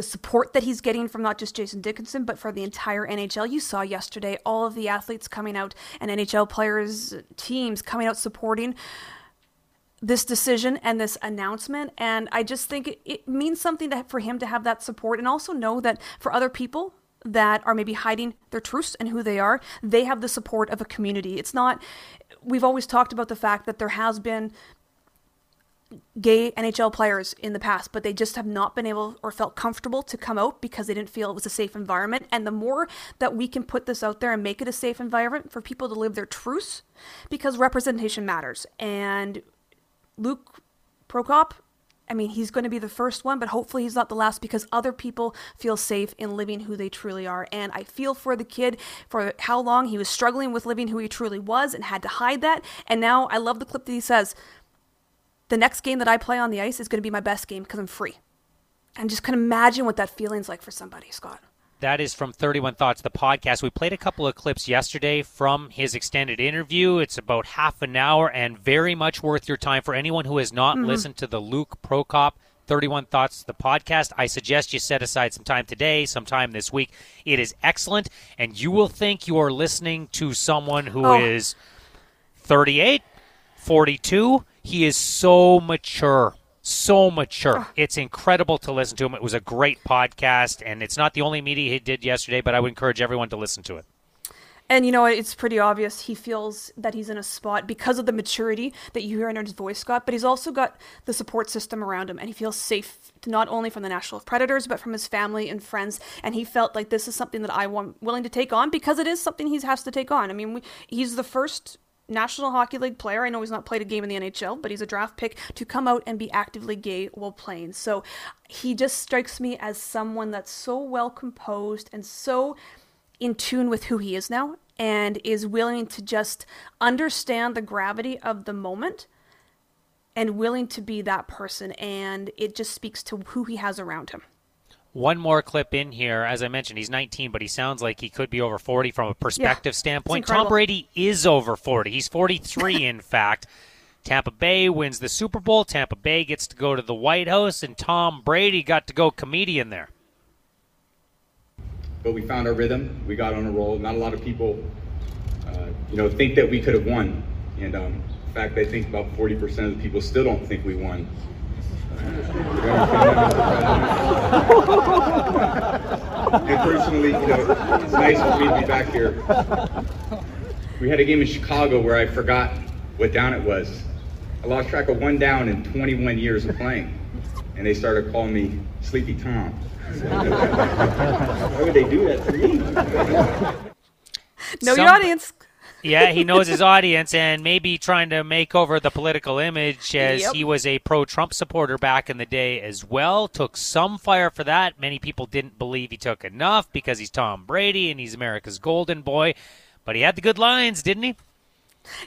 the support that he's getting from not just Jason Dickinson, but for the entire N H L. You saw yesterday all of the athletes coming out and N H L players, teams coming out supporting this decision and this announcement. And I just think it, it means something to, for him to have that support, and also know that for other people that are maybe hiding their truths and who they are, they have the support of a community. It's not, we've always talked about the fact that there has been gay N H L players in the past, but they just have not been able or felt comfortable to come out because they didn't feel it was a safe environment. And the more that we can put this out there and make it a safe environment for people to live their truths, because representation matters. And Luke Prokop, I mean, he's going to be the first one, but hopefully he's not the last, because other people feel safe in living who they truly are. And I feel for the kid for how long he was struggling with living who he truly was and had to hide that. And now I love the clip that he says, "The next game that I play on the ice is going to be my best game because I'm free." And just can imagine what that feeling's like for somebody, Scott. That is from thirty-one Thoughts, the podcast. We played a couple of clips yesterday from his extended interview. It's about half an hour and very much worth your time. For anyone who has not mm-hmm. listened to the Luke Prokop thirty-one Thoughts, the podcast, I suggest you set aside some time today, sometime this week. It is excellent, and you will think you are listening to someone who oh. is thirty-eight, forty-two. He is so mature, so mature. It's incredible to listen to him. It was a great podcast, and it's not the only media he did yesterday, but I would encourage everyone to listen to it. And, you know, it's pretty obvious he feels that he's in a spot because of the maturity that you hear in his voice, Scott, but he's also got the support system around him, and he feels safe not only from the Nashville Predators, but from his family and friends. And he felt like this is something that I want willing to take on, because it is something he has to take on. I mean, we, he's the first National Hockey League player. I know he's not played a game in the N H L, but he's a draft pick to come out and be actively gay while playing. So he just strikes me as someone that's so well composed and so in tune with who he is now, and is willing to just understand the gravity of the moment and willing to be that person. And it just speaks to who he has around him. One more clip in here. As I mentioned, he's nineteen, but he sounds like he could be over forty from a perspective yeah, standpoint. Tom Brady is over forty. He's forty-three, in fact. Tampa Bay wins the Super Bowl. Tampa Bay gets to go to the White House, and Tom Brady got to go comedian there. But we found our rhythm. We got on a roll. Not a lot of people uh, you know, think that we could have won. And um, in fact, I think about forty percent of the people still don't think we won. And personally, you know, it's nice for me to be back here. We had a game in Chicago where I forgot what down it was. I lost track of one down in twenty-one years of playing, and they started calling me Sleepy Tom. Why would they do that to me? Know your audience. Yeah, he knows his audience, and maybe trying to make over the political image, as yep. he was a pro-Trump supporter back in the day as well. Took some fire for that. Many people didn't believe he took enough because he's Tom Brady and he's America's golden boy. But he had the good lines, didn't he?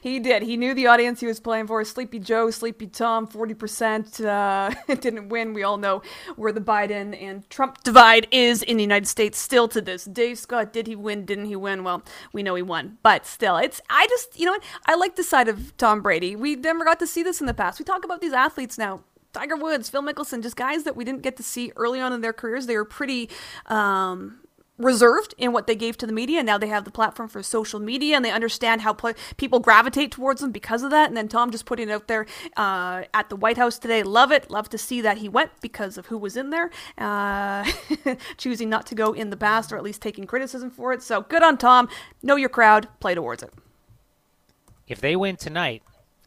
He did. He knew the audience he was playing for. Sleepy Joe, Sleepy Tom, forty percent uh, didn't win. We all know where the Biden and Trump divide is in the United States still to this day. Scott, did he win? Didn't he win? Well, we know he won. But still, it's I just, you know what? I like the side of Tom Brady. We never got to see this in the past. We talk about these athletes now. Tiger Woods, Phil Mickelson, just guys that we didn't get to see early on in their careers. They were pretty... Um, reserved in what they gave to the media. Now they have the platform for social media, and they understand how pl- people gravitate towards them because of that. And then Tom just putting it out there uh, at the White House today. Love it. Love to see that he went because of who was in there, uh, choosing not to go in the past, or at least taking criticism for it. So good on Tom. Know your crowd. Play towards it. If they win tonight,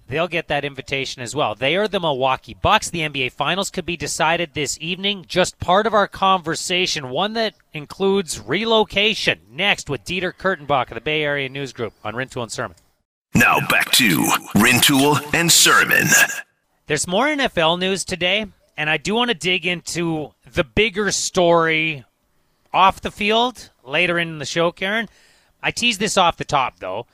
they'll get that invitation as well. They are the Milwaukee Bucks. The N B A Finals could be decided this evening. Just part of our conversation, one that includes relocation. Next with Dieter Kurtenbach of the Bay Area News Group on Rintoul and Sermon. Now back to Rintoul and Sermon. There's more N F L news today, and I do want to dig into the bigger story off the field later in the show, Karen. I teased this off the top, though.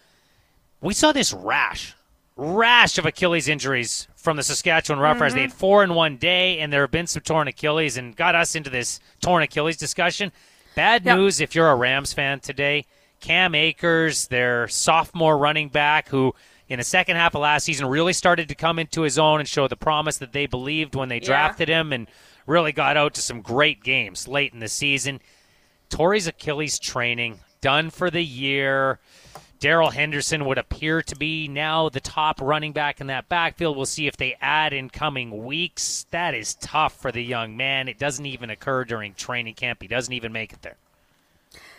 We saw this rash. Rash of Achilles injuries from the Saskatchewan Roughriders. Mm-hmm. They had four in one day, and there have been some torn Achilles, and got us into this torn Achilles discussion. Bad yep. news if you're a Rams fan today. Cam Akers, their sophomore running back, who in the second half of last season really started to come into his own and show the promise that they believed when they yeah. drafted him, and really got out to some great games late in the season. Torrey's Achilles training, done for the year. Darrell Henderson would appear to be now the top running back in that backfield. We'll see if they add in coming weeks. That is tough for the young man. It doesn't even occur during training camp. He doesn't even make it there.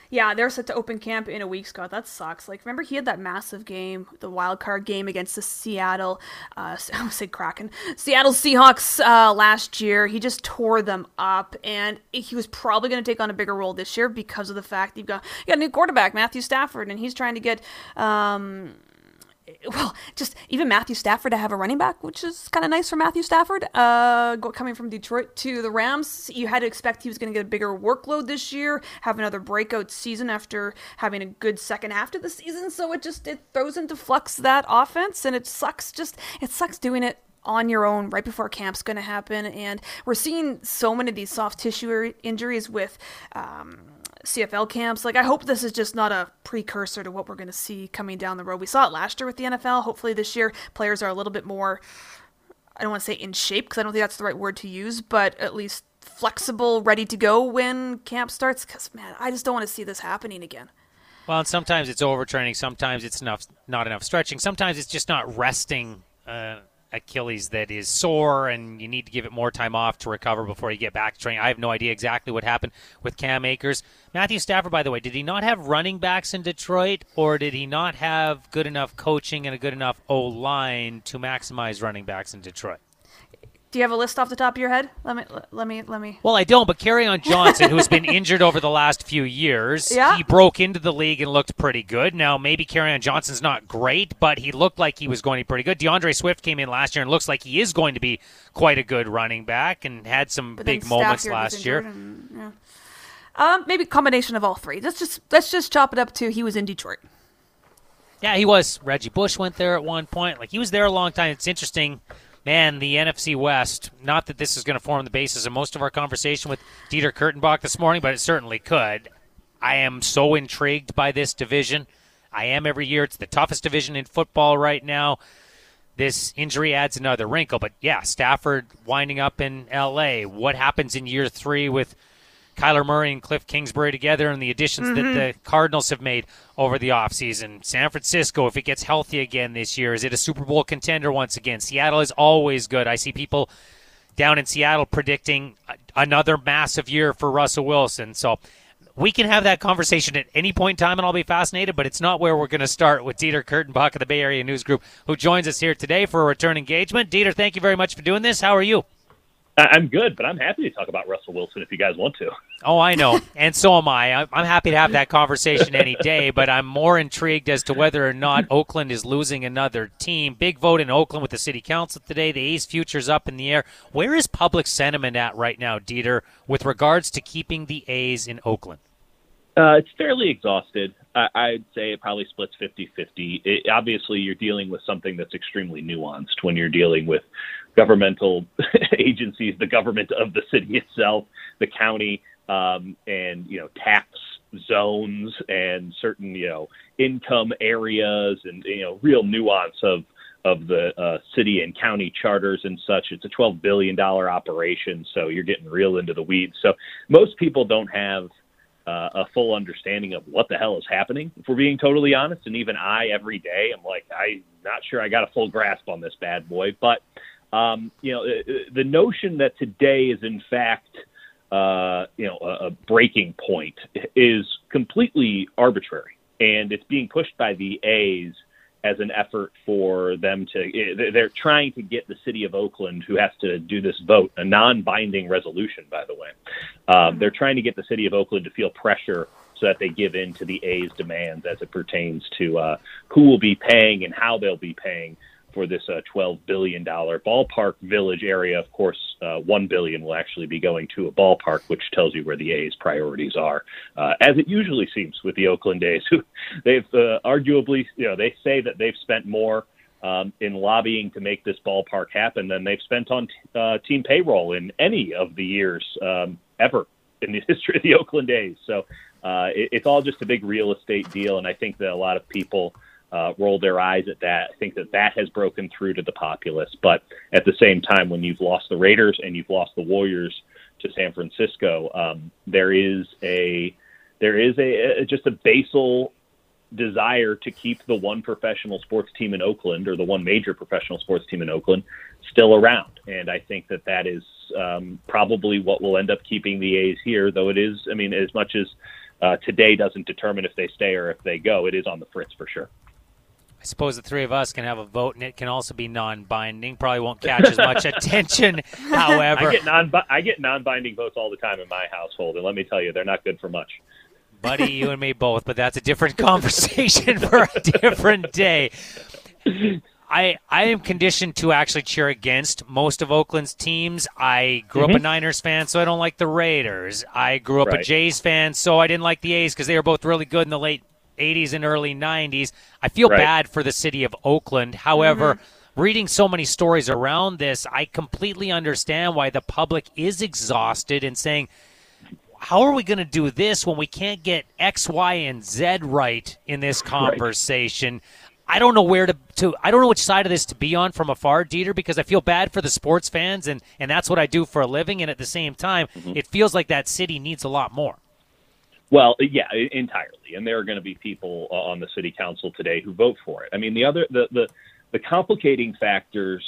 Yeah, they're set to open camp in a week, Scott. That sucks. Like, remember he had that massive game, the wild card game against the Seattle, uh, I almost said Kraken, Seattle Seahawks uh, last year. He just tore them up, and he was probably going to take on a bigger role this year because of the fact that you've got, you got a new quarterback, Matthew Stafford, and he's trying to get... Um, Well, just even Matthew Stafford to have a running back, which is kind of nice for Matthew Stafford. Uh, go, coming from Detroit to the Rams, you had to expect he was going to get a bigger workload this year, have another breakout season after having a good second half of the season. So it just it throws into flux that offense, and it sucks. Just it sucks doing it on your own right before camp's going to happen, and we're seeing so many of these soft tissue injuries with. Um, C F L camps. Like, I hope this is just not a precursor to what we're going to see coming down the road. We saw it last year with the N F L. Hopefully this year players are a little bit more, I don't want to say in shape because I don't think that's the right word to use, but at least flexible, ready to go when camp starts, because, man, I just don't want to see this happening again. Well, and sometimes it's overtraining. Sometimes it's enough, not enough stretching. Sometimes it's just not resting uh, Achilles that is sore, and you need to give it more time off to recover before you get back to training. I have no idea exactly what happened with Cam Akers. Matthew Stafford, by the way, did he not have running backs in Detroit, or did he not have good enough coaching and a good enough O-line to maximize running backs in Detroit? Do you have a list off the top of your head? Let me, let me, let me. Well, I don't, but Kerryon Johnson, who's been injured over the last few years, yeah. he broke into the league and looked pretty good. Now, maybe Kerryon Johnson's not great, but he looked like he was going to be pretty good. DeAndre Swift came in last year and looks like he is going to be quite a good running back, and had some but big moments last year. And, yeah. Um, maybe a combination of all three. Let's just let's just chop it up to he was in Detroit. Yeah, he was. Reggie Bush went there at one point. Like, he was there a long time. It's interesting. Man, the N F C West, not that this is going to form the basis of most of our conversation with Dieter Kurtenbach this morning, but it certainly could. I am so intrigued by this division. I am every year. It's the toughest division in football right now. This injury adds another wrinkle. But, yeah, Stafford winding up in L A. What happens in year three with Kyler Murray and Cliff Kingsbury together, and the additions mm-hmm. that the Cardinals have made over the offseason? San Francisco, if it gets healthy again this year, is it a Super Bowl contender once again? Seattle is always good. I see people down in Seattle predicting another massive year for Russell Wilson. So we can have that conversation at any point in time, and I'll be fascinated, but it's not where we're going to start with Dieter Kurtenbach of the Bay Area News Group, who joins us here today for a return engagement. Dieter, thank you very much for doing this. How are you? I'm good, but I'm happy to talk about Russell Wilson if you guys want to. Oh, I know, and so am I. I'm happy to have that conversation any day, but I'm more intrigued as to whether or not Oakland is losing another team. Big vote in Oakland with the city council today. The A's future's up in the air. Where is public sentiment at right now, Dieter, with regards to keeping the A's in Oakland? Uh, it's fairly exhausted. I- I'd say it probably splits fifty-fifty. It, obviously, you're dealing with something that's extremely nuanced when you're dealing with governmental agencies, the government of the city itself, the county, um, and, you know, tax zones and certain, you know, income areas and, you know, real nuance of, of the uh, city and county charters and such. It's a twelve billion dollars operation, so you're getting real into the weeds. So most people don't have Uh, a full understanding of what the hell is happening, if we're being totally honest. And even I, every day, I'm like, I'm not sure I got a full grasp on this bad boy. But, um, you know, the notion that today is, in fact, uh, you know, a, a breaking point is completely arbitrary. And it's being pushed by the A's as an effort for them to, they're trying to get the city of Oakland, who has to do this vote, a non-binding resolution, by the way. Um, they're trying to get the city of Oakland to feel pressure so that they give in to the A's demands as it pertains to uh, who will be paying and how they'll be paying for this uh, twelve billion dollars ballpark village area. Of course, uh, one billion dollars will actually be going to a ballpark, which tells you where the A's priorities are, uh, as it usually seems with the Oakland A's, who they've uh, arguably, you know, they say that they've spent more um, in lobbying to make this ballpark happen than they've spent on t- uh, team payroll in any of the years um, ever in the history of the Oakland A's. So uh, it, it's all just a big real estate deal, and I think that a lot of people Uh, roll their eyes at that. I think that that has broken through to the populace. But at the same time, when you've lost the Raiders and you've lost the Warriors to San Francisco, um, there is a there is a, a just a basal desire to keep the one professional sports team in Oakland, or the one major professional sports team in Oakland, still around. And I think that that is um, probably what will end up keeping the A's here, though it is, I mean, as much as uh, today doesn't determine if they stay or if they go, it is on the fritz for sure. I suppose the three of us can have a vote, and it can also be non-binding. Probably won't catch as much attention, however. I get, non- I get non-binding votes all the time in my household, and let me tell you, they're not good for much. Buddy, you and me both, but that's a different conversation for a different day. I, I am conditioned to actually cheer against most of Oakland's teams. I grew mm-hmm. up a Niners fan, so I don't like the Raiders. I grew up right. a Jays fan, so I didn't like the A's because they were both really good in the late eighties and early nineties. I feel right. bad for the city of Oakland. However, mm-hmm. reading so many stories around this, I completely understand why the public is exhausted and saying, how are we going to do this when we can't get X, Y, and Z right in this conversation? Right. I don't know where to, to, I don't know which side of this to be on from afar, Dieter, because I feel bad for the sports fans, and, and that's what I do for a living. And at the same time, mm-hmm. it feels like that city needs a lot more. Well, yeah, entirely. And there are going to be people uh, on the city council today who vote for it. I mean, the other the, the the complicating factors,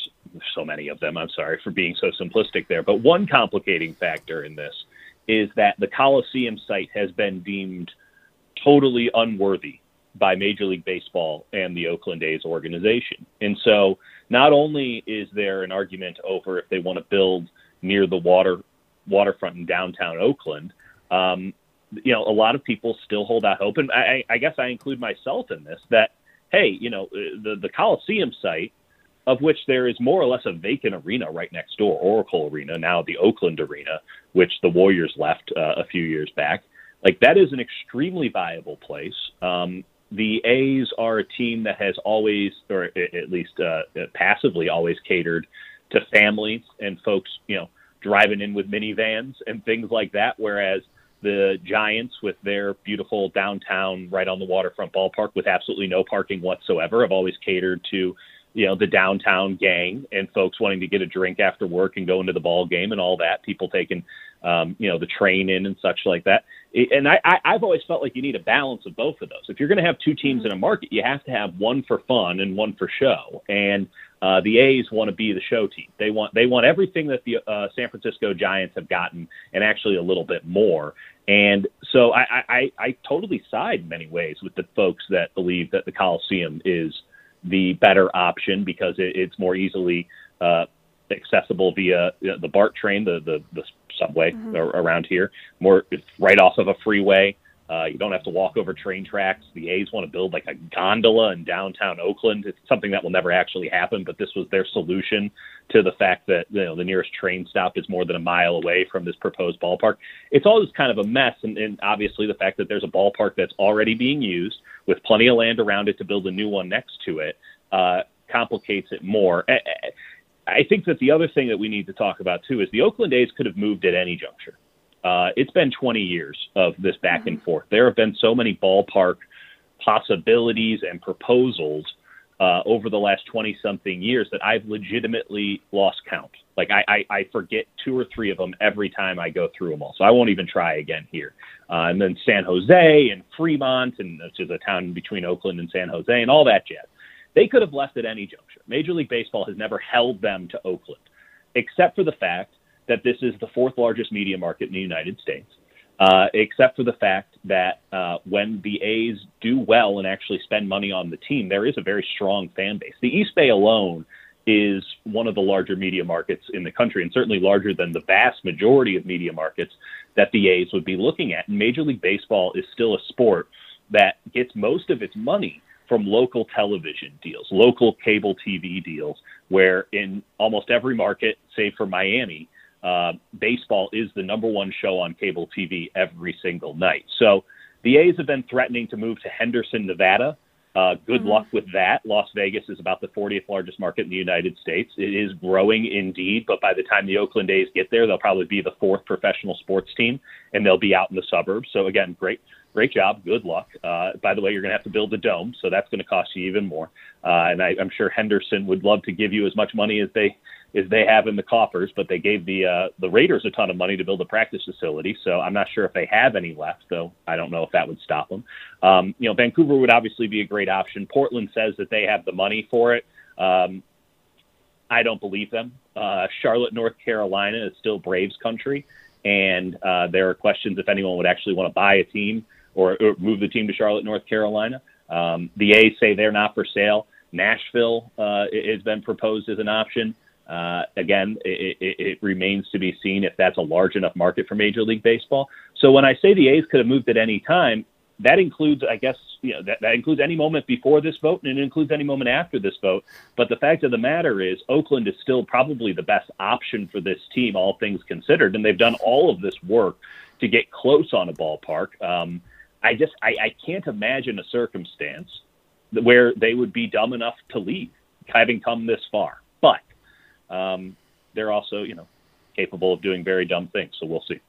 so many of them, I'm sorry for being so simplistic there, but one complicating factor in this is that the Coliseum site has been deemed totally unworthy by Major League Baseball and the Oakland A's organization. And so not only is there an argument over if they want to build near the water waterfront in downtown Oakland, um, you know, a lot of people still hold out hope. And I, I guess I include myself in this, that, hey, you know, the, the Coliseum site, of which there is more or less a vacant arena right next door, Oracle Arena, now the Oakland Arena, which the Warriors left uh, a few years back. Like, that is an extremely viable place. Um, the A's are a team that has always, or at least uh, passively always, catered to families and folks, you know, driving in with minivans and things like that, whereas the Giants, with their beautiful downtown right on the waterfront ballpark with absolutely no parking whatsoever, have always catered to, you know, the downtown gang and folks wanting to get a drink after work and go into the ball game and all that. People taking, um, you know, the train in and such like that. And I, I, I've always felt like you need a balance of both of those. If you're going to have two teams in a market, you have to have one for fun and one for show. And Uh, the A's want to be the show team. They want they want everything that the uh, San Francisco Giants have gotten, and actually a little bit more. And so I, I, I totally side in many ways with the folks that believe that the Coliseum is the better option because it, it's more easily uh, accessible via the BART train, the the, the subway mm-hmm. around here. More, it's right off of a freeway. Uh, you don't have to walk over train tracks. The A's want to build like a gondola in downtown Oakland. It's something that will never actually happen, but this was their solution to the fact that, you know, the nearest train stop is more than a mile away from this proposed ballpark. It's all just kind of a mess, and, and obviously the fact that there's a ballpark that's already being used with plenty of land around it to build a new one next to it uh, complicates it more. I, I think that the other thing that we need to talk about, too, is the Oakland A's could have moved at any juncture. Uh, it's been twenty years of this back mm-hmm. and forth. There have been so many ballpark possibilities and proposals uh, over the last twenty-something years that I've legitimately lost count. Like, I, I, I forget two or three of them every time I go through them all. So I won't even try again here. Uh, and then San Jose and Fremont, and which is a town between Oakland and San Jose, and all that jazz. They could have left at any juncture. Major League Baseball has never held them to Oakland, except for the fact that this is the fourth largest media market in the United States, uh, except for the fact that uh, when the A's do well and actually spend money on the team, there is a very strong fan base. The East Bay alone is one of the larger media markets in the country, and certainly larger than the vast majority of media markets that the A's would be looking at. And Major League Baseball is still a sport that gets most of its money from local television deals, local cable T V deals, where in almost every market, save for Miami, Uh, baseball is the number one show on cable T V every single night. So the A's have been threatening to move to Henderson, Nevada. Uh, good mm-hmm. luck with that. Las Vegas is about the fortieth largest market in the United States. It is growing indeed, but by the time the Oakland A's get there, they'll probably be the fourth professional sports team, and they'll be out in the suburbs. So again, great, great job. Good luck. Uh, by the way, you're going to have to build a dome, so that's going to cost you even more. Uh, and I, I'm sure Henderson would love to give you as much money as they is they have in the coffers, but they gave the uh, the Raiders a ton of money to build a practice facility, so I'm not sure if they have any left, though I don't know if that would stop them. Um, you know, Vancouver would obviously be a great option. Portland says that they have the money for it. Um, I don't believe them. Uh, Charlotte, North Carolina is still Braves country, and uh, there are questions if anyone would actually want to buy a team or, or move the team to Charlotte, North Carolina. Um, the A's say they're not for sale. Nashville uh, has been proposed as an option. Uh, again, it, it, it remains to be seen if that's a large enough market for Major League Baseball. So when I say the A's could have moved at any time, that includes, I guess, you know, that, that includes any moment before this vote, and it includes any moment after this vote. But the fact of the matter is Oakland is still probably the best option for this team, all things considered. And they've done all of this work to get close on a ballpark. Um, I just, I, I can't imagine a circumstance where they would be dumb enough to leave, having come this far. But Um, they're also, you know, capable of doing very dumb things. So we'll see.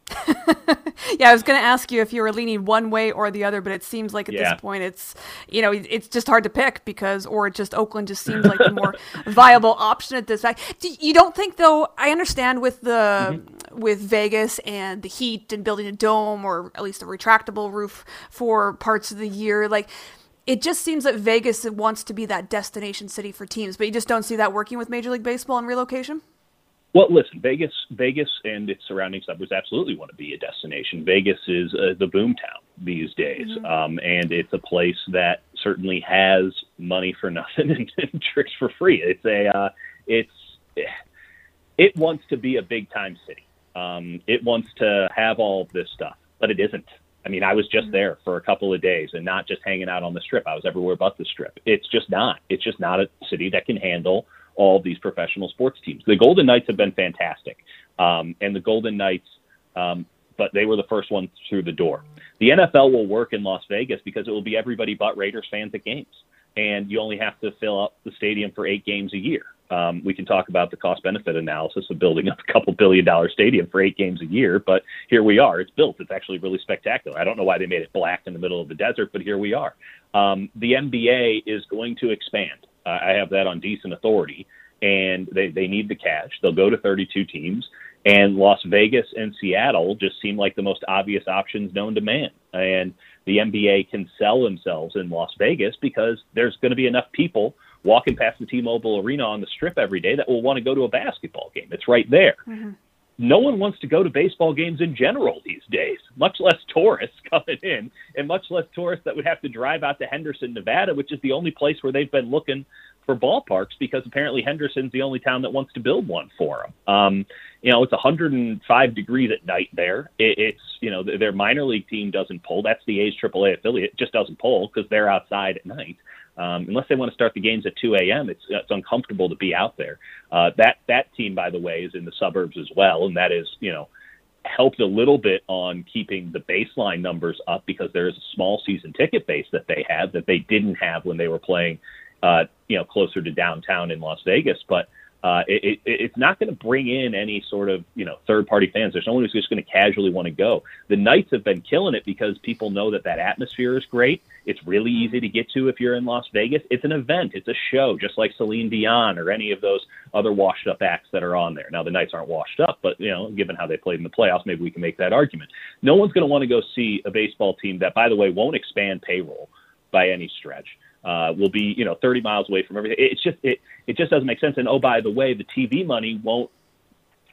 Yeah, I was going to ask you if you were leaning one way or the other, but it seems like at yeah. this point it's, you know, it's just hard to pick because, or just Oakland just seems like the more viable option at this fact. Do, you don't think though, I understand with the, mm-hmm. with Vegas and the heat and building a dome or at least a retractable roof for parts of the year, like, it just seems that Vegas wants to be that destination city for teams, but you just don't see that working with Major League Baseball and relocation? Well, listen, Vegas Vegas, and its surrounding suburbs absolutely want to be a destination. Vegas is uh, the boomtown these days, mm-hmm. um, and it's a place that certainly has money for nothing and, and tricks for free. It's a, uh, it's it wants to be a big-time city. Um, it wants to have all of this stuff, but it isn't. I mean, I was just there for a couple of days and not just hanging out on the Strip. I was everywhere but the Strip. It's just not. It's just not a city that can handle all these professional sports teams. The Golden Knights have been fantastic. Um, and the Golden Knights, um, but they were the first ones through the door. The N F L will work in Las Vegas because it will be everybody but Raiders fans at games. And you only have to fill up the stadium for eight games a year. Um, we can talk about the cost-benefit analysis of building up a couple billion-dollar stadium for eight games a year, but here we are. It's built. It's actually really spectacular. I don't know why they made it black in the middle of the desert, but here we are. Um, the N B A is going to expand. Uh, I have that on decent authority, and they, they need the cash. They'll go to thirty-two teams, and Las Vegas and Seattle just seem like the most obvious options known to man. And the N B A can sell themselves in Las Vegas because there's going to be enough people walking past the T-Mobile Arena on the Strip every day that will want to go to a basketball game. It's right there. Mm-hmm. No one wants to go to baseball games in general these days, much less tourists coming in, and much less tourists that would have to drive out to Henderson, Nevada, which is the only place where they've been looking for ballparks, because apparently Henderson's the only town that wants to build one for them. Um, you know, it's one hundred five degrees at night there. It, it's, you know, their minor league team doesn't poll. That's the A's triple A affiliate. It just doesn't poll because they're outside at night. Um, unless they want to start the games at two a.m., it's, it's uncomfortable to be out there. Uh, that, that team, by the way, is in the suburbs as well. And that is, you know, helped a little bit on keeping the baseline numbers up, because there is a small season ticket base that they have that they didn't have when they were playing, uh, you know, closer to downtown in Las Vegas. But uh, it, it, it's not going to bring in any sort of, you know, third party fans. There's no one who's just going to casually want to go. The Knights have been killing it because people know that that atmosphere is great. It's really easy to get to if you're in Las Vegas. It's an event. It's a show, just like Celine Dion or any of those other washed up acts that are on there. Now, the Knights aren't washed up, but, you know, given how they played in the playoffs, maybe we can make that argument. No one's going to want to go see a baseball team that, by the way, won't expand payroll by any stretch. Uh, will be, you know, thirty miles away from everything. It's just, it, it just doesn't make sense. And, oh, by the way, the T V money won't,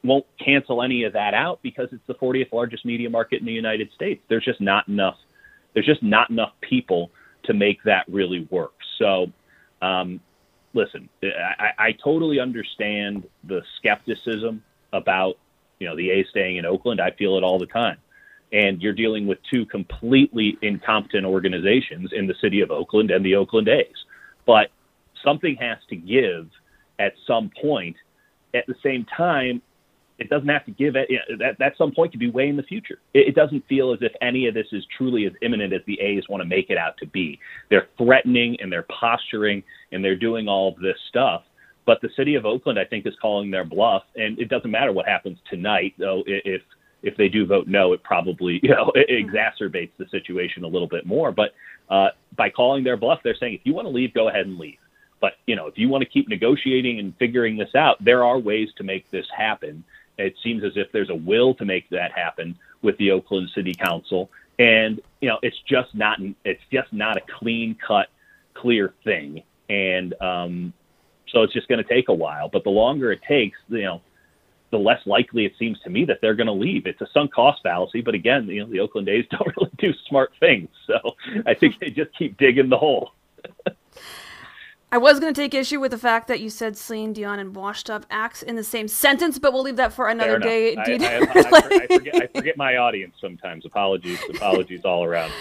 won't cancel any of that out, because it's the fortieth largest media market in the United States. There's just not enough. There's just not enough people to make that really work. So, um, listen, I, I totally understand the skepticism about, you know, the A's staying in Oakland. I feel it all the time. And you're dealing with two completely incompetent organizations in the city of Oakland and the Oakland A's. But something has to give at some point. At the same time, it doesn't have to give at, you know, that, that some point could be way in the future. It, it doesn't feel as if any of this is truly as imminent as the A's want to make it out to be. They're threatening and they're posturing and they're doing all of this stuff. But the city of Oakland, I think, is calling their bluff. And it doesn't matter what happens tonight, though. If If they do vote no, it probably, you know, it exacerbates the situation a little bit more. But uh, by calling their bluff, they're saying, if you want to leave, go ahead and leave. But, you know, if you want to keep negotiating and figuring this out, there are ways to make this happen. It seems as if there's a will to make that happen with the Oakland City Council. And, you know, it's just not, it's just not a clean cut, clear thing. And um, so it's just going to take a while. But the longer it takes, you know, the less likely it seems to me that they're going to leave. It's a sunk cost fallacy, but again, you know, the Oakland A's don't really do smart things. So I think they just keep digging the hole. I was going to take issue with the fact that you said Celine Dion and washed up acts in the same sentence, but we'll leave that for another day. I, I, I, I, forget, I forget my audience sometimes. Apologies, apologies all around.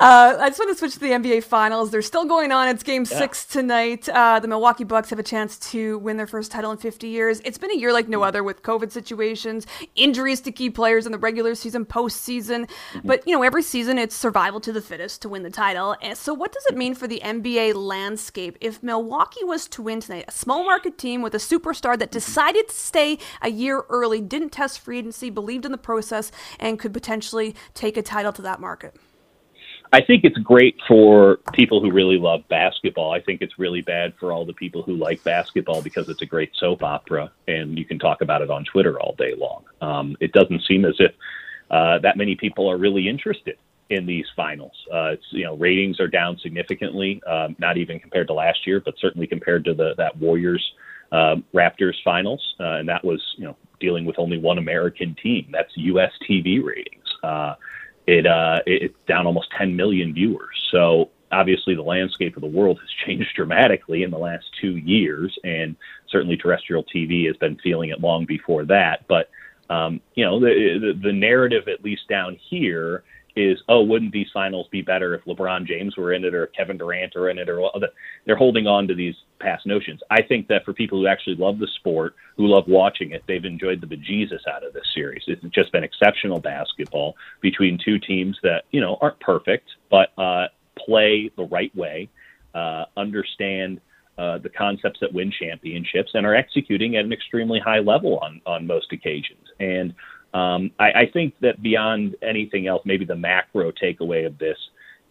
Uh, I just want to switch to the N B A Finals. They're still going on. It's game yeah. six tonight. Uh, the Milwaukee Bucks have a chance to win their first title in fifty years. It's been a year like no other, with COVID situations, injuries to key players in the regular season, postseason. Mm-hmm. But, you know, every season it's survival to the fittest to win the title. And so what does it mean for the N B A landscape if Milwaukee was to win tonight? A small market team with a superstar that decided to stay a year early, didn't test free agency, believed in the process, and could potentially take a title to that market. I think it's great for people who really love basketball. I think it's really bad for all the people who like basketball, because it's a great soap opera and you can talk about it on Twitter all day long. Um, it doesn't seem as if uh, that many people are really interested in these finals. Uh, it's, you know, ratings are down significantly, um, not even compared to last year, but certainly compared to the, that Warriors uh, Raptors finals. Uh, and that was, you know, dealing with only one American team. That's U S T V ratings. Uh, It, uh, it's down almost ten million viewers. So obviously the landscape of the world has changed dramatically in the last two years. And certainly terrestrial T V has been feeling it long before that. But, um, you know, the, the, the narrative, at least down here, is, oh, wouldn't these finals be better if LeBron James were in it, or Kevin Durant were in it, or they're holding on to these past notions. I think that for people who actually love the sport, who love watching it, they've enjoyed the bejesus out of this series. It's just been exceptional basketball between two teams that, you know, aren't perfect, but uh, play the right way, uh, understand uh, the concepts that win championships, and are executing at an extremely high level on, on most occasions. And Um, I, I think that beyond anything else, maybe the macro takeaway of this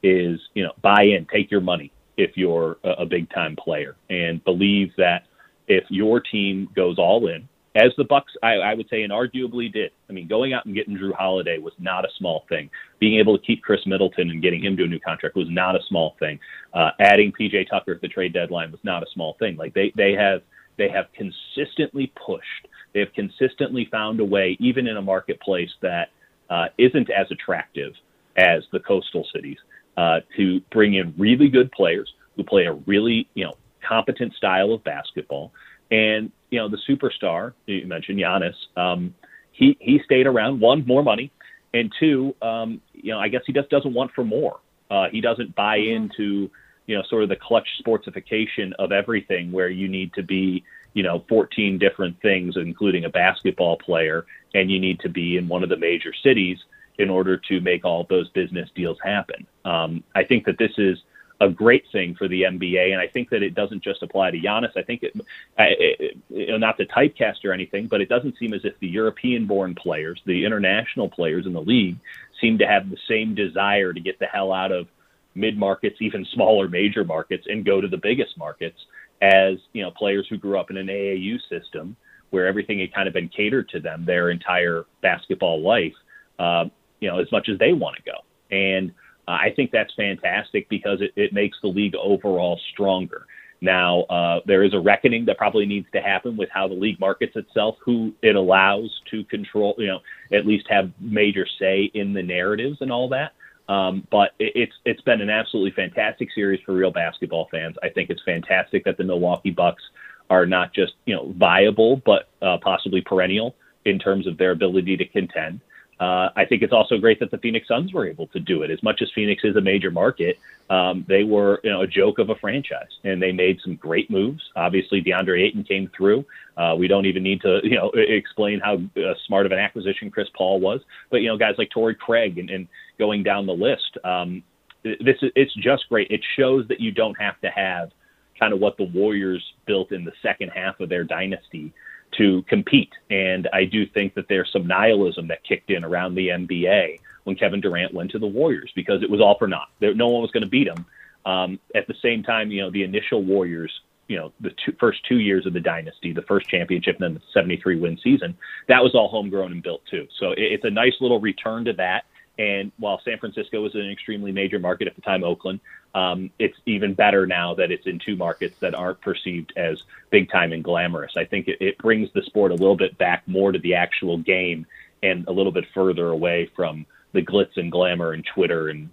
is, you know, buy in, take your money if you're a, a big time player, and believe that if your team goes all in, as the Bucks, I, I would say, and arguably did. I mean, going out and getting Drew Holiday was not a small thing. Being able to keep Chris Middleton and getting him to a new contract was not a small thing. Uh, adding P J Tucker at the trade deadline was not a small thing. Like they, they have, they have consistently pushed. They have consistently found a way, even in a marketplace that uh, isn't as attractive as the coastal cities, uh, to bring in really good players who play a really, you know, competent style of basketball. And, you know, the superstar, you mentioned Giannis, um, he, he stayed around, one, more money, and two, um, you know, I guess he just doesn't want for more. Uh, he doesn't buy into, you know, sort of the clutch sportsification of everything where you need to be, you know, fourteen different things, including a basketball player, and you need to be in one of the major cities in order to make all those business deals happen. Um, I think that this is a great thing for the N B A, and I think that it doesn't just apply to Giannis. I think it, it, it not to typecast or anything, but it doesn't seem as if the European-born players, the international players in the league, seem to have the same desire to get the hell out of mid-markets, even smaller major markets, and go to the biggest markets as, you know, players who grew up in an A A U system where everything had kind of been catered to them their entire basketball life, uh, you know, as much as they want to go. And uh, I think that's fantastic because it, it makes the league overall stronger. Now, uh, there is a reckoning that probably needs to happen with how the league markets itself, who it allows to control, you know, at least have major say in the narratives and all that. Um, but it, it's it's been an absolutely fantastic series for real basketball fans. I think it's fantastic that the Milwaukee Bucks are not just, you know, viable, but uh, possibly perennial in terms of their ability to contend. Uh, I think it's also great that the Phoenix Suns were able to do it. As much as Phoenix is a major market, um, they were, you know, a joke of a franchise, and they made some great moves. Obviously, DeAndre Ayton came through. Uh, we don't even need to, you know, explain how uh, smart of an acquisition Chris Paul was. But, you know, guys like Torrey Craig and, and going down the list, um, this is, it's just great. It shows that you don't have to have kind of what the Warriors built in the second half of their dynasty to compete. And I do think that there's some nihilism that kicked in around the N B A when Kevin Durant went to the Warriors, because it was all for naught. There, no one was going to beat him. Um, at the same time, you know, the initial Warriors, you know, the two, first two years of the dynasty, the first championship and then the seventy-three win season, that was all homegrown and built too. So it, it's a nice little return to that. And while San Francisco was an extremely major market at the time, Oakland, um, it's even better now that it's in two markets that aren't perceived as big time and glamorous. I think it, it brings the sport a little bit back more to the actual game and a little bit further away from the glitz and glamour and Twitter and,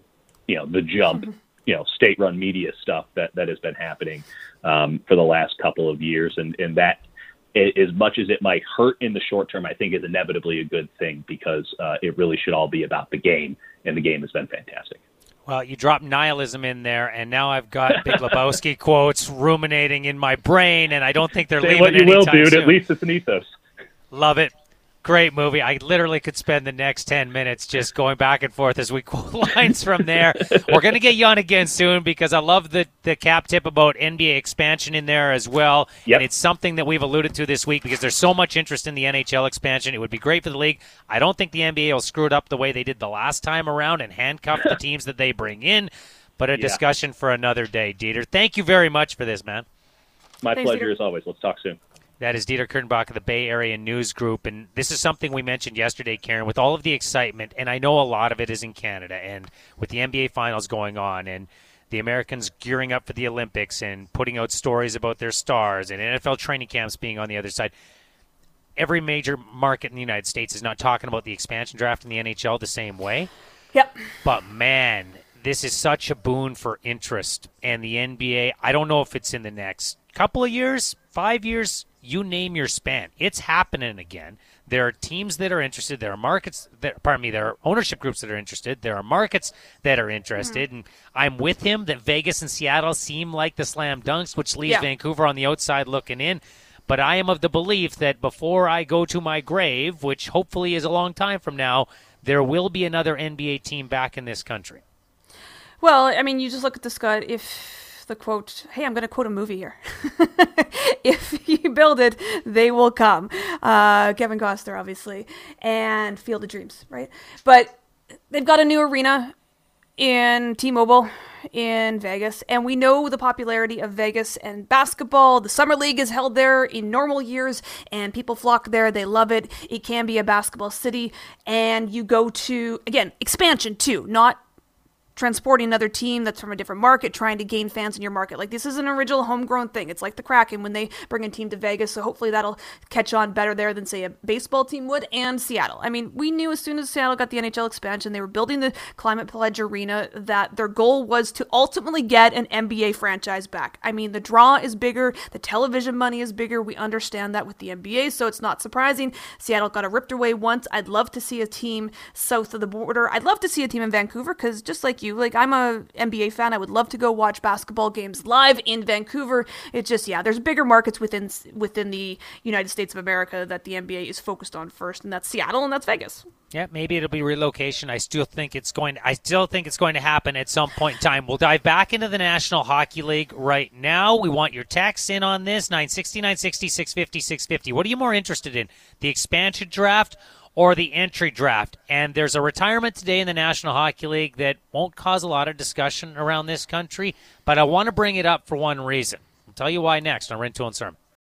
you know, the jump, you know, state run media stuff that, that has been happening um, for the last couple of years. And, and that, as much as it might hurt in the short term, I think is inevitably a good thing because uh, it really should all be about the game, and the game has been fantastic. Well, you dropped nihilism in there, and now I've got Big Lebowski quotes ruminating in my brain, and I don't think they're Say leaving anytime soon. What you will, dude. Soon. At least it's an ethos. Love it. Great movie. I literally could spend the next ten minutes just going back and forth as we quote lines from there. We're going to get you on again soon because I love the, the cap tip about N B A expansion in there as well. Yep. And it's something that we've alluded to this week because there's so much interest in the N H L expansion. It would be great for the league. I don't think the N B A will screw it up the way they did the last time around and handcuff the teams that they bring in. But a yeah. discussion for another day, Dieter. Thank you very much for this, man. My Thanks, pleasure Dieter. As always. Let's talk soon. That is Dieter Kurtenbach of the Bay Area News Group, and this is something we mentioned yesterday, Karen, with all of the excitement, and I know a lot of it is in Canada, and with the N B A Finals going on, and the Americans gearing up for the Olympics and putting out stories about their stars, and N F L training camps being on the other side. Every major market in the United States is not talking about the expansion draft in the N H L the same way. Yep. But, man, this is such a boon for interest, and the N B A, I don't know if it's in the next couple of years, five years, you name your span. It's happening again. There are teams that are interested. There are markets that, pardon me, there are ownership groups that are interested. There are markets that are interested. Mm-hmm. And I'm with him that Vegas and Seattle seem like the slam dunks, which leaves yeah. Vancouver on the outside looking in. But I am of the belief that before I go to my grave, which hopefully is a long time from now, there will be another N B A team back in this country. Well, I mean, you just look at this, Scott, if... the quote, hey, I'm going to quote a movie here. If you build it, they will come. Uh, Kevin Costner, obviously, and Field of Dreams, right? But they've got a new arena in T-Mobile in Vegas, and we know the popularity of Vegas and basketball. The Summer League is held there in normal years, and people flock there. They love it. It can be a basketball city, and you go to, again, expansion too, not transporting another team that's from a different market, trying to gain fans in your market. Like, this is an original homegrown thing. It's like the Kraken when they bring a team to Vegas. So hopefully that'll catch on better there than, say, a baseball team would. And Seattle. I mean, we knew as soon as Seattle got the N H L expansion, they were building the Climate Pledge Arena, that their goal was to ultimately get an N B A franchise back. I mean, the draw is bigger. The television money is bigger. We understand that with the N B A, so it's not surprising. Seattle got a ripped away once. I'd love to see a team south of the border. I'd love to see a team in Vancouver because just like you, Like, I'm a N B A fan. I would love to go watch basketball games live in Vancouver. It's just, yeah, there's bigger markets within within the United States of America that the N B A is focused on first, and that's Seattle and that's Vegas. Yeah, maybe it'll be relocation. I still think it's going. I still think it's going to happen at some point in time. We'll dive back into the National Hockey League right now. We want your texts in on this nine sixty, nine sixty, six fifty, six fifty. What are you more interested in, the expansion draft or the entry draft? And there's a retirement today in the National Hockey League that won't cause a lot of discussion around this country, but I want to bring it up for one reason. I'll tell you why next on Rintoul and Sermon.